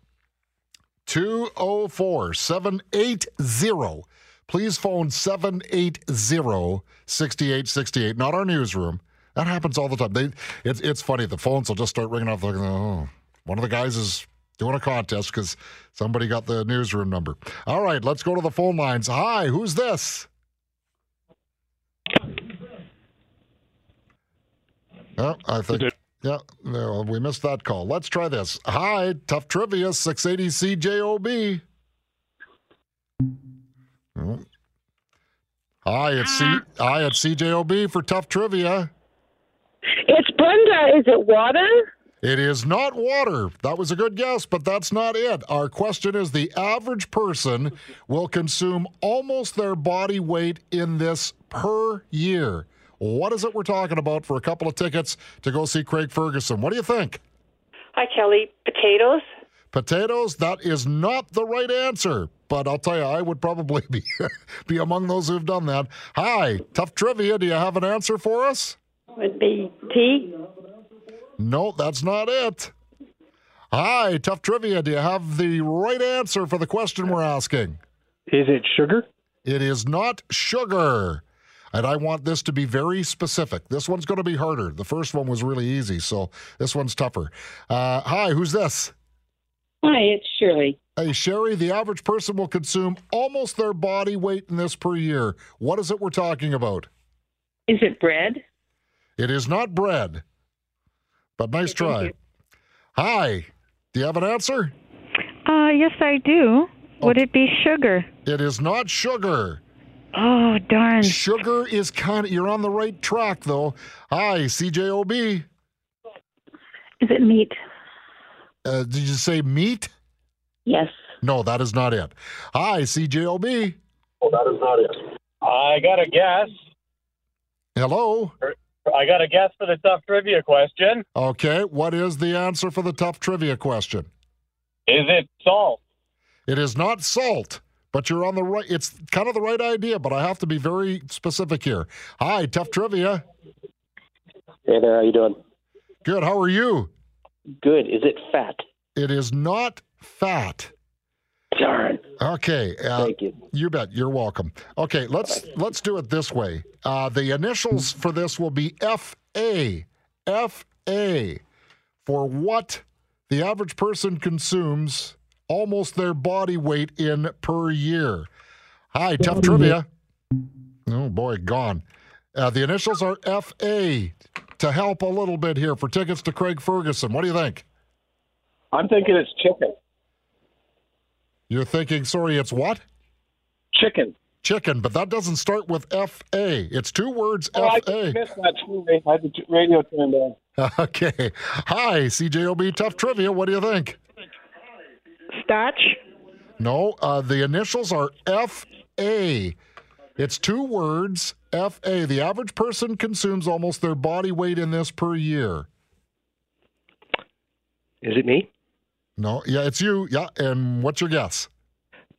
204-780. Please phone 780-6868. Not our newsroom. That happens all the time. It's funny. The phones will just start ringing off. Like, oh, one of the guys is doing a contest because somebody got the newsroom number. All right, let's go to the phone lines. Hi, who's this? Oh, I think, yeah, no, we missed that call. Let's try this. Hi, Tough Trivia, 680 CJOB. Oh. Hi, it's CJOB for Tough Trivia. It's Brenda. Is it water? It is not water. That was a good guess, but that's not it. Our question is, the average person will consume almost their body weight in this per year. What is it we're talking about for a couple of tickets to go see Craig Ferguson? What do you think? Hi, Kelly. Potatoes? Potatoes, that is not the right answer. But I'll tell you, I would probably be among those who've done that. Hi, Tough Trivia. Do you have an answer for us? Would be tea. No, that's not it. Hi, Tough Trivia. Do you have the right answer for the question we're asking? Is it sugar? It is not sugar. And I want this to be very specific. This one's going to be harder. The first one was really easy, so this one's tougher. Hi, who's this? Hi, it's Shirley. Hey, Sherry, the average person will consume almost their body weight in this per year. What is it we're talking about? Is it bread? It is not bread. But nice try. You. Hi. Do you have an answer? Yes, I do. Oh. Would it be sugar? It is not sugar. Oh, darn. Sugar is kind of... You're on the right track, though. Hi, CJOB. Is it meat? Did you say meat? Yes. No, that is not it. Hi, CJOB. Oh, that is not it. I got a guess. Hello? I got a guess for the Tough Trivia question. Okay, what is the answer for the Tough Trivia question? Is it salt? It is not salt, but you're on the right. It's kind of the right idea, but I have to be very specific here. Hi, Tough Trivia. Hey there, how you doing? Good, how are you? Good, is it fat? It is not fat. Darn. Okay. Thank you. You bet. You're welcome. Okay, let's do it this way. The initials for this will be F-A. F-A. For what the average person consumes almost their body weight in per year. Hi, Tough Trivia. Oh, boy, gone. The initials are F-A to help a little bit here for tickets to Craig Ferguson. What do you think? I'm thinking it's chicken. You're thinking, sorry, it's what? Chicken. Chicken, but that doesn't start with F-A. It's two words, F-A. I just missed that too. I had the radio turned on. Okay. Hi, CJOB Tough Trivia. What do you think? Starch? No, the initials are F-A. It's two words, F-A. The average person consumes almost their body weight in this per year. Is it me? No, yeah, it's you. Yeah, and what's your guess?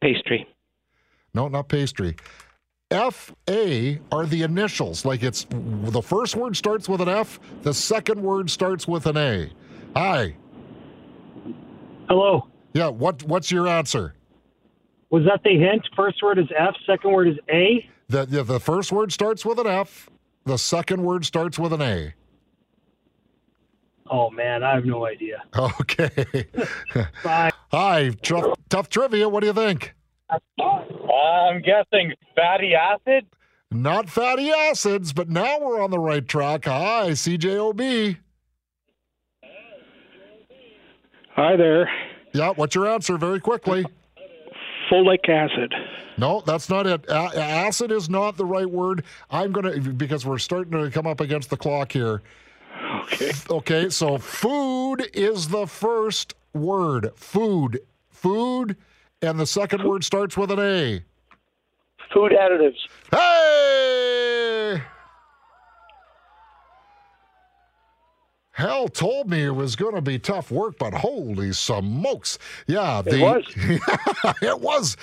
Pastry. No, not pastry. F-A are the initials. Like it's the first word starts with an F, the second word starts with an A. Hi. Hello. Yeah, what's your answer? Was that the hint? First word is F, second word is A? The first word starts with an F, the second word starts with an A. Oh, man, I have no idea. Okay. Bye. Hi, Tough Trivia. What do you think? I'm guessing fatty acid? Not fatty acids, but now we're on the right track. Hi, CJOB. Hi there. Yeah, what's your answer? Very quickly. Folic acid. No, that's not it. Acid is not the right word. I'm going to, because we're starting to come up against the clock here. Okay, so food is the first word. Food. Food, and the second word starts with an A. Food additives. Hey! Hell told me it was going to be tough work, but holy smokes. Yeah, it was. It was.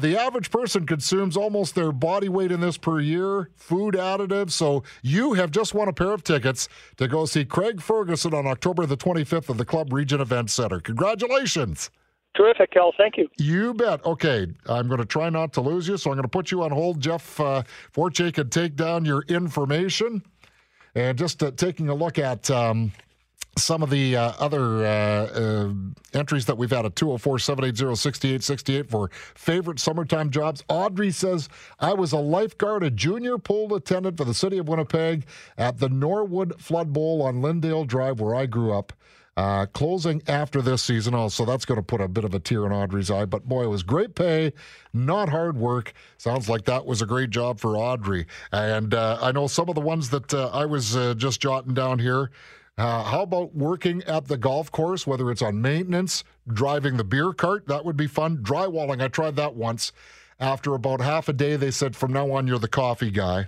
The average person consumes almost their body weight in this per year, food additives. So you have just won a pair of tickets to go see Craig Ferguson on October the 25th at the Club Region Event Center. Congratulations. Terrific, Kel. Thank you. You bet. Okay, I'm going to try not to lose you, so I'm going to put you on hold. Jeff Forche can take down your information. And just taking a look at some of the other entries that we've had at 204-780-6868 for favorite summertime jobs. Audrey says, I was a lifeguard, a junior pool attendant for the city of Winnipeg at the Norwood Flood Bowl on Lindale Drive where I grew up. Closing after this season also. That's going to put a bit of a tear in Audrey's eye. But, boy, it was great pay, not hard work. Sounds like that was a great job for Audrey. And I know some of the ones that I was just jotting down here. How about working at the golf course, whether it's on maintenance, driving the beer cart? That would be fun. Drywalling, I tried that once. After about half a day, they said, from now on, you're the coffee guy.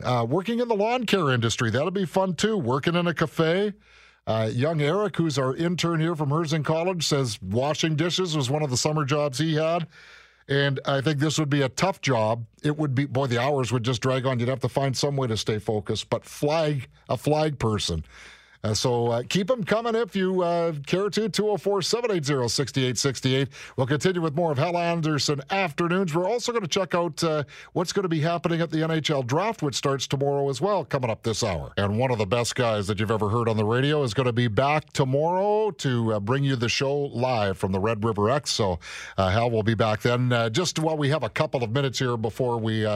Working in the lawn care industry, that'll be fun too. Working in a cafe. Young Eric, who's our intern here from Herzing College, says washing dishes was one of the summer jobs he had. And I think this would be a tough job. It would be, boy, the hours would just drag on. You'd have to find some way to stay focused. But a flag person. So keep them coming if you care to, 204-780-6868. We'll continue with more of Hal Anderson Afternoons. We're also going to check out what's going to be happening at the NHL Draft, which starts tomorrow as well, coming up this hour. And one of the best guys that you've ever heard on the radio is going to be back tomorrow to bring you the show live from the Red River X. So Hal will be back then. Just while we have a couple of minutes here before we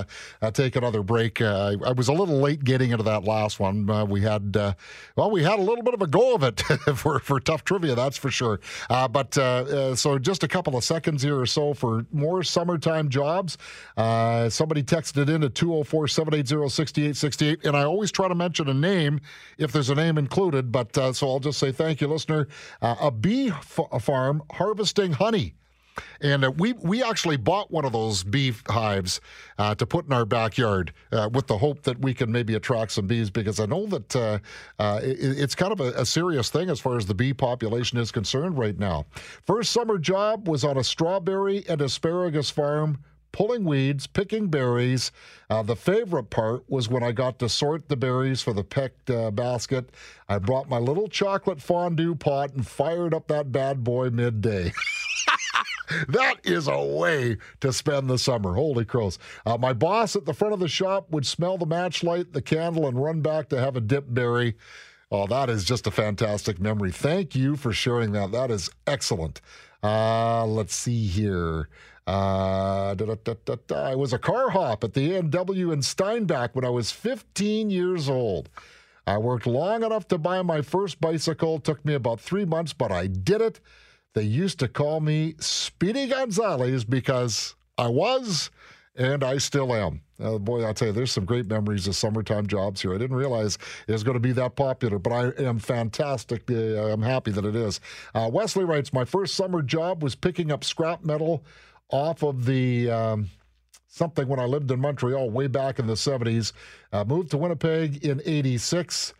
take another break, I was a little late getting into that last one. We had a little bit of a go of it for tough trivia, that's for sure. So just a couple of seconds here or so for more summertime jobs. Somebody texted in at 204-780-6868, and I always try to mention a name if there's a name included, but so I'll just say thank you, listener. A bee farm harvesting honey. And we actually bought one of those beehives to put in our backyard with the hope that we can maybe attract some bees, because I know that it's kind of a serious thing as far as the bee population is concerned right now. First summer job was on a strawberry and asparagus farm, pulling weeds, picking berries. The favorite part was when I got to sort the berries for the pecked basket. I brought my little chocolate fondue pot and fired up that bad boy midday. That is a way to spend the summer. Holy crows. My boss at the front of the shop would smell the match light, the candle, and run back to have a dip berry. Oh, that is just a fantastic memory. Thank you for sharing that. That is excellent. Let's see here. I was a car hop at the A&W in Steinbach when I was 15 years old. I worked long enough to buy my first bicycle. It took me about 3 months, but I did it. They used to call me Speedy Gonzales because I was, and I still am. Boy, I'll tell you, there's some great memories of summertime jobs here. I didn't realize it was going to be that popular, but I am fantastic. I'm happy that it is. Wesley writes, my first summer job was picking up scrap metal off of the something when I lived in Montreal way back in the 70s. Moved to Winnipeg in 86.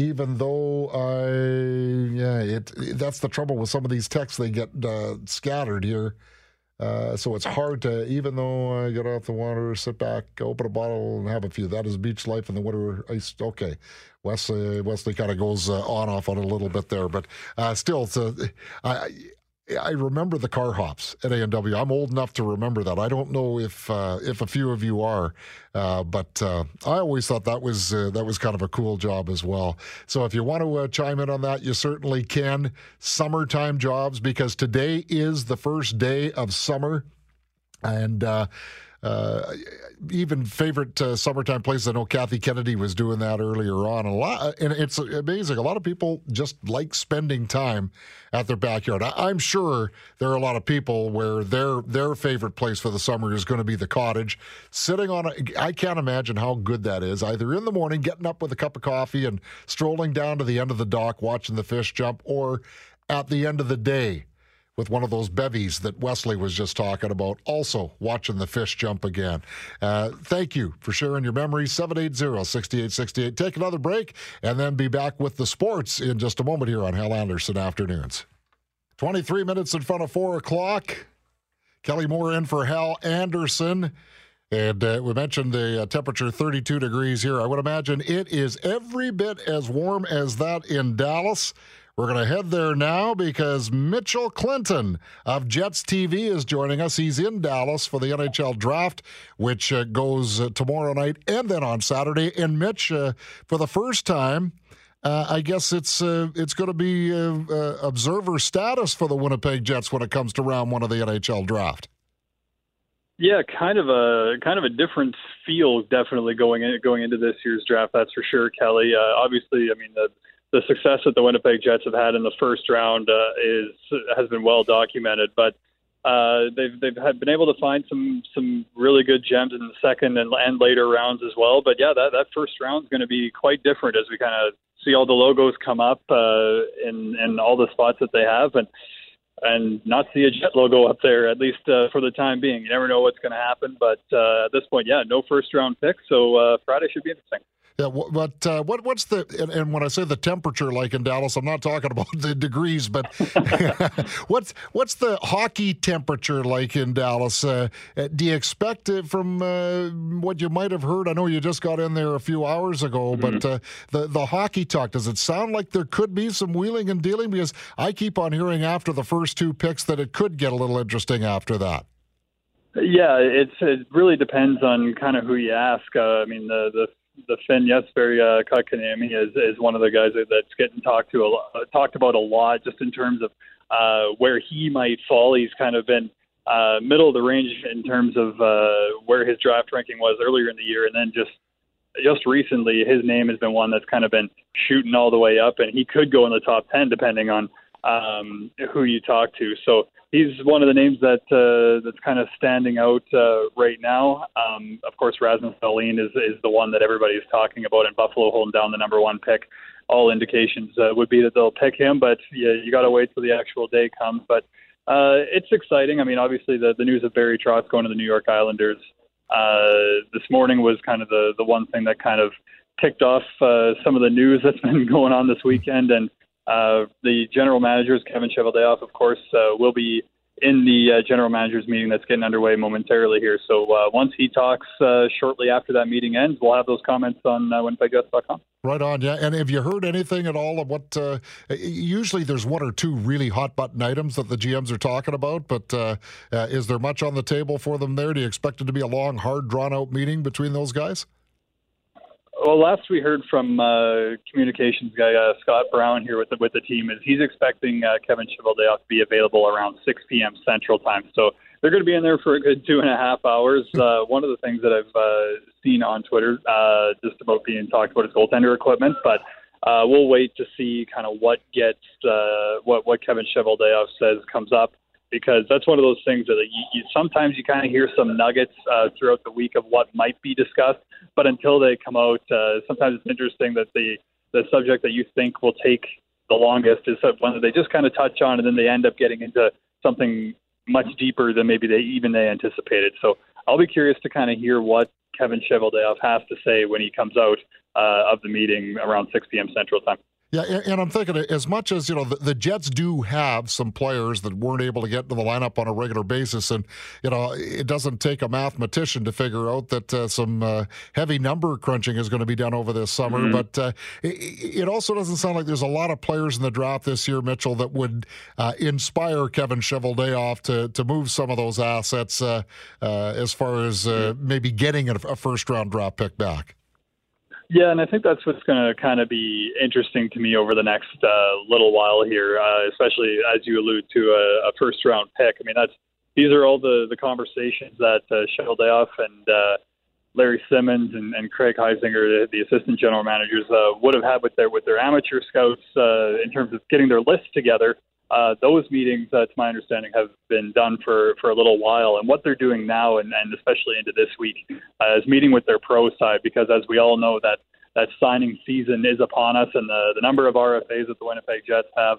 Even though that's the trouble with some of these texts, they get scattered here. So it's hard to, even though I get off the water, sit back, open a bottle, and have a few. That is beach life in the winter ice. Okay. Wesley kind of goes on it a little bit there. But still, I remember the car hops at A&W. I'm old enough to remember that. I don't know if a few of you are, but I always thought that was kind of a cool job as well. So if you want to chime in on that, you certainly can. Summertime jobs, because today is the first day of summer, and even favorite summertime places. I know Kathy Kennedy was doing that earlier on a lot, and it's amazing. A lot of people just like spending time at their backyard. I'm sure there are a lot of people where their favorite place for the summer is going to be the cottage, sitting on. I can't imagine how good that is. Either in the morning, getting up with a cup of coffee and strolling down to the end of the dock, watching the fish jump, or at the end of the day, with one of those bevies that Wesley was just talking about, also watching the fish jump again. Thank you for sharing your memories. 780-6868. Take another break and then be back with the sports in just a moment here on Hal Anderson Afternoons. 23 minutes in front of 4 o'clock. Kelly Moore in for Hal Anderson. And we mentioned the temperature 32 degrees here. I would imagine it is every bit as warm as that in Dallas. We're going to head there now because Mitchell Clinton of Jets TV is joining us. He's in Dallas for the NHL draft, which goes tomorrow night and then on Saturday. And Mitch, for the first time, I guess it's going to be observer status for the Winnipeg Jets when it comes to round one of the NHL draft. Yeah, kind of a different feel, definitely going into this year's draft. That's for sure, Kelly. Obviously, I mean the success that the Winnipeg Jets have had in the first round has been well documented, but they've been able to find some really good gems in the second and later rounds as well. But yeah, that first round is going to be quite different as we kind of see all the logos come up in all the spots that they have and not see a Jet logo up there, at least for the time being. You never know what's going to happen, but at this point, yeah, no first-round pick, so Friday should be interesting. Yeah, but what's the – and when I say the temperature like in Dallas, I'm not talking about the degrees, but what's the hockey temperature like in Dallas? Do you expect it from what you might have heard? I know you just got in there a few hours ago, but the hockey talk, does it sound like there could be some wheeling and dealing? Because I keep on hearing after the first two picks that it could get a little interesting after that. Yeah, it really depends on kind of who you ask. I mean, the Finn Jesper Kotkaniemi is one of the guys that's getting talked about a lot, just in terms of where he might fall. He's kind of been middle of the range in terms of where his draft ranking was earlier in the year, and then just recently his name has been one that's kind of been shooting all the way up, and he could go in the top 10 depending on who you talk to. So he's one of the names that's kind of standing out right now. Of course, Rasmus Dahlin is the one that everybody's talking about, and Buffalo holding down the number one pick. All indications would be that they'll pick him, but yeah, you got to wait till the actual day comes. But it's exciting. I mean, obviously, the news of Barry Trotz going to the New York Islanders this morning was kind of the one thing that kind of kicked off some of the news that's been going on this weekend. And the general managers, Kevin Cheveldayoff, of course, will be in the general managers meeting that's getting underway momentarily here. So once he talks shortly after that meeting ends, we'll have those comments on WinnipegJets.com. Right on, yeah. And have you heard anything at all of what usually there's one or two really hot-button items that the GMs are talking about, but is there much on the table for them there? Do you expect it to be a long, hard, drawn-out meeting between those guys? Well, last we heard from communications guy Scott Brown here with the team is he's expecting Kevin Cheveldayoff to be available around 6 p.m. Central Time. So they're going to be in there for a good 2.5 hours. One of the things that I've seen on Twitter just about being talked about is goaltender equipment, but we'll wait to see kind of what gets what Kevin Cheveldayoff says comes up, because that's one of those things that sometimes you kind of hear some nuggets throughout the week of what might be discussed, but until they come out, sometimes it's interesting that the subject that you think will take the longest is one that they just kind of touch on, and then they end up getting into something much deeper than maybe they anticipated. So I'll be curious to kind of hear what Kevin Cheveldayoff has to say when he comes out of the meeting around 6 p.m. Central Time. Yeah, and I'm thinking as much as, you know, the Jets do have some players that weren't able to get into the lineup on a regular basis, and, you know, it doesn't take a mathematician to figure out that some heavy number crunching is going to be done over this summer. Mm-hmm. But it also doesn't sound like there's a lot of players in the draft this year, Mitchell, that would inspire Kevin Cheveldayoff to move some of those assets as far as maybe getting a first-round draft pick back. Yeah, and I think that's what's going to kind of be interesting to me over the next little while here, especially as you allude to a first-round pick. I mean, these are all the conversations that Cheveldayoff and Larry Simmons and Craig Heisinger, the assistant general managers, would have had with their amateur scouts in terms of getting their lists together. Those meetings, to my understanding, have been done for a little while. And what they're doing now, and especially into this week, is meeting with their pro side, because as we all know, that signing season is upon us, and the number of RFAs that the Winnipeg Jets have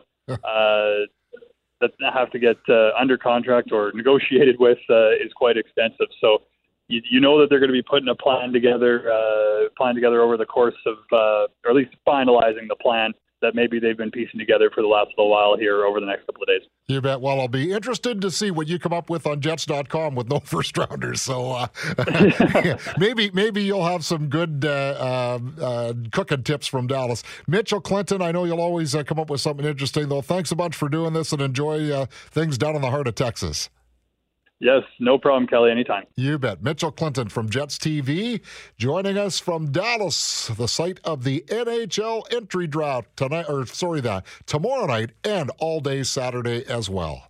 that's going to have to get under contract or negotiated with is quite extensive. So you know that they're going to be putting a plan together over the course of, or at least finalizing the plan that maybe they've been piecing together for the last little while here over the next couple of days. You bet. Well, I'll be interested to see what you come up with on Jets.com with no first-rounders. So maybe you'll have some good cooking tips from Dallas. Mitchell Clinton, I know you'll always come up with something interesting, though. Thanks a bunch for doing this, and enjoy things down in the heart of Texas. Yes, no problem, Kelly, anytime. You bet. Mitchell Clinton from Jets TV joining us from Dallas, the site of the NHL entry draft tomorrow night and all day Saturday as well.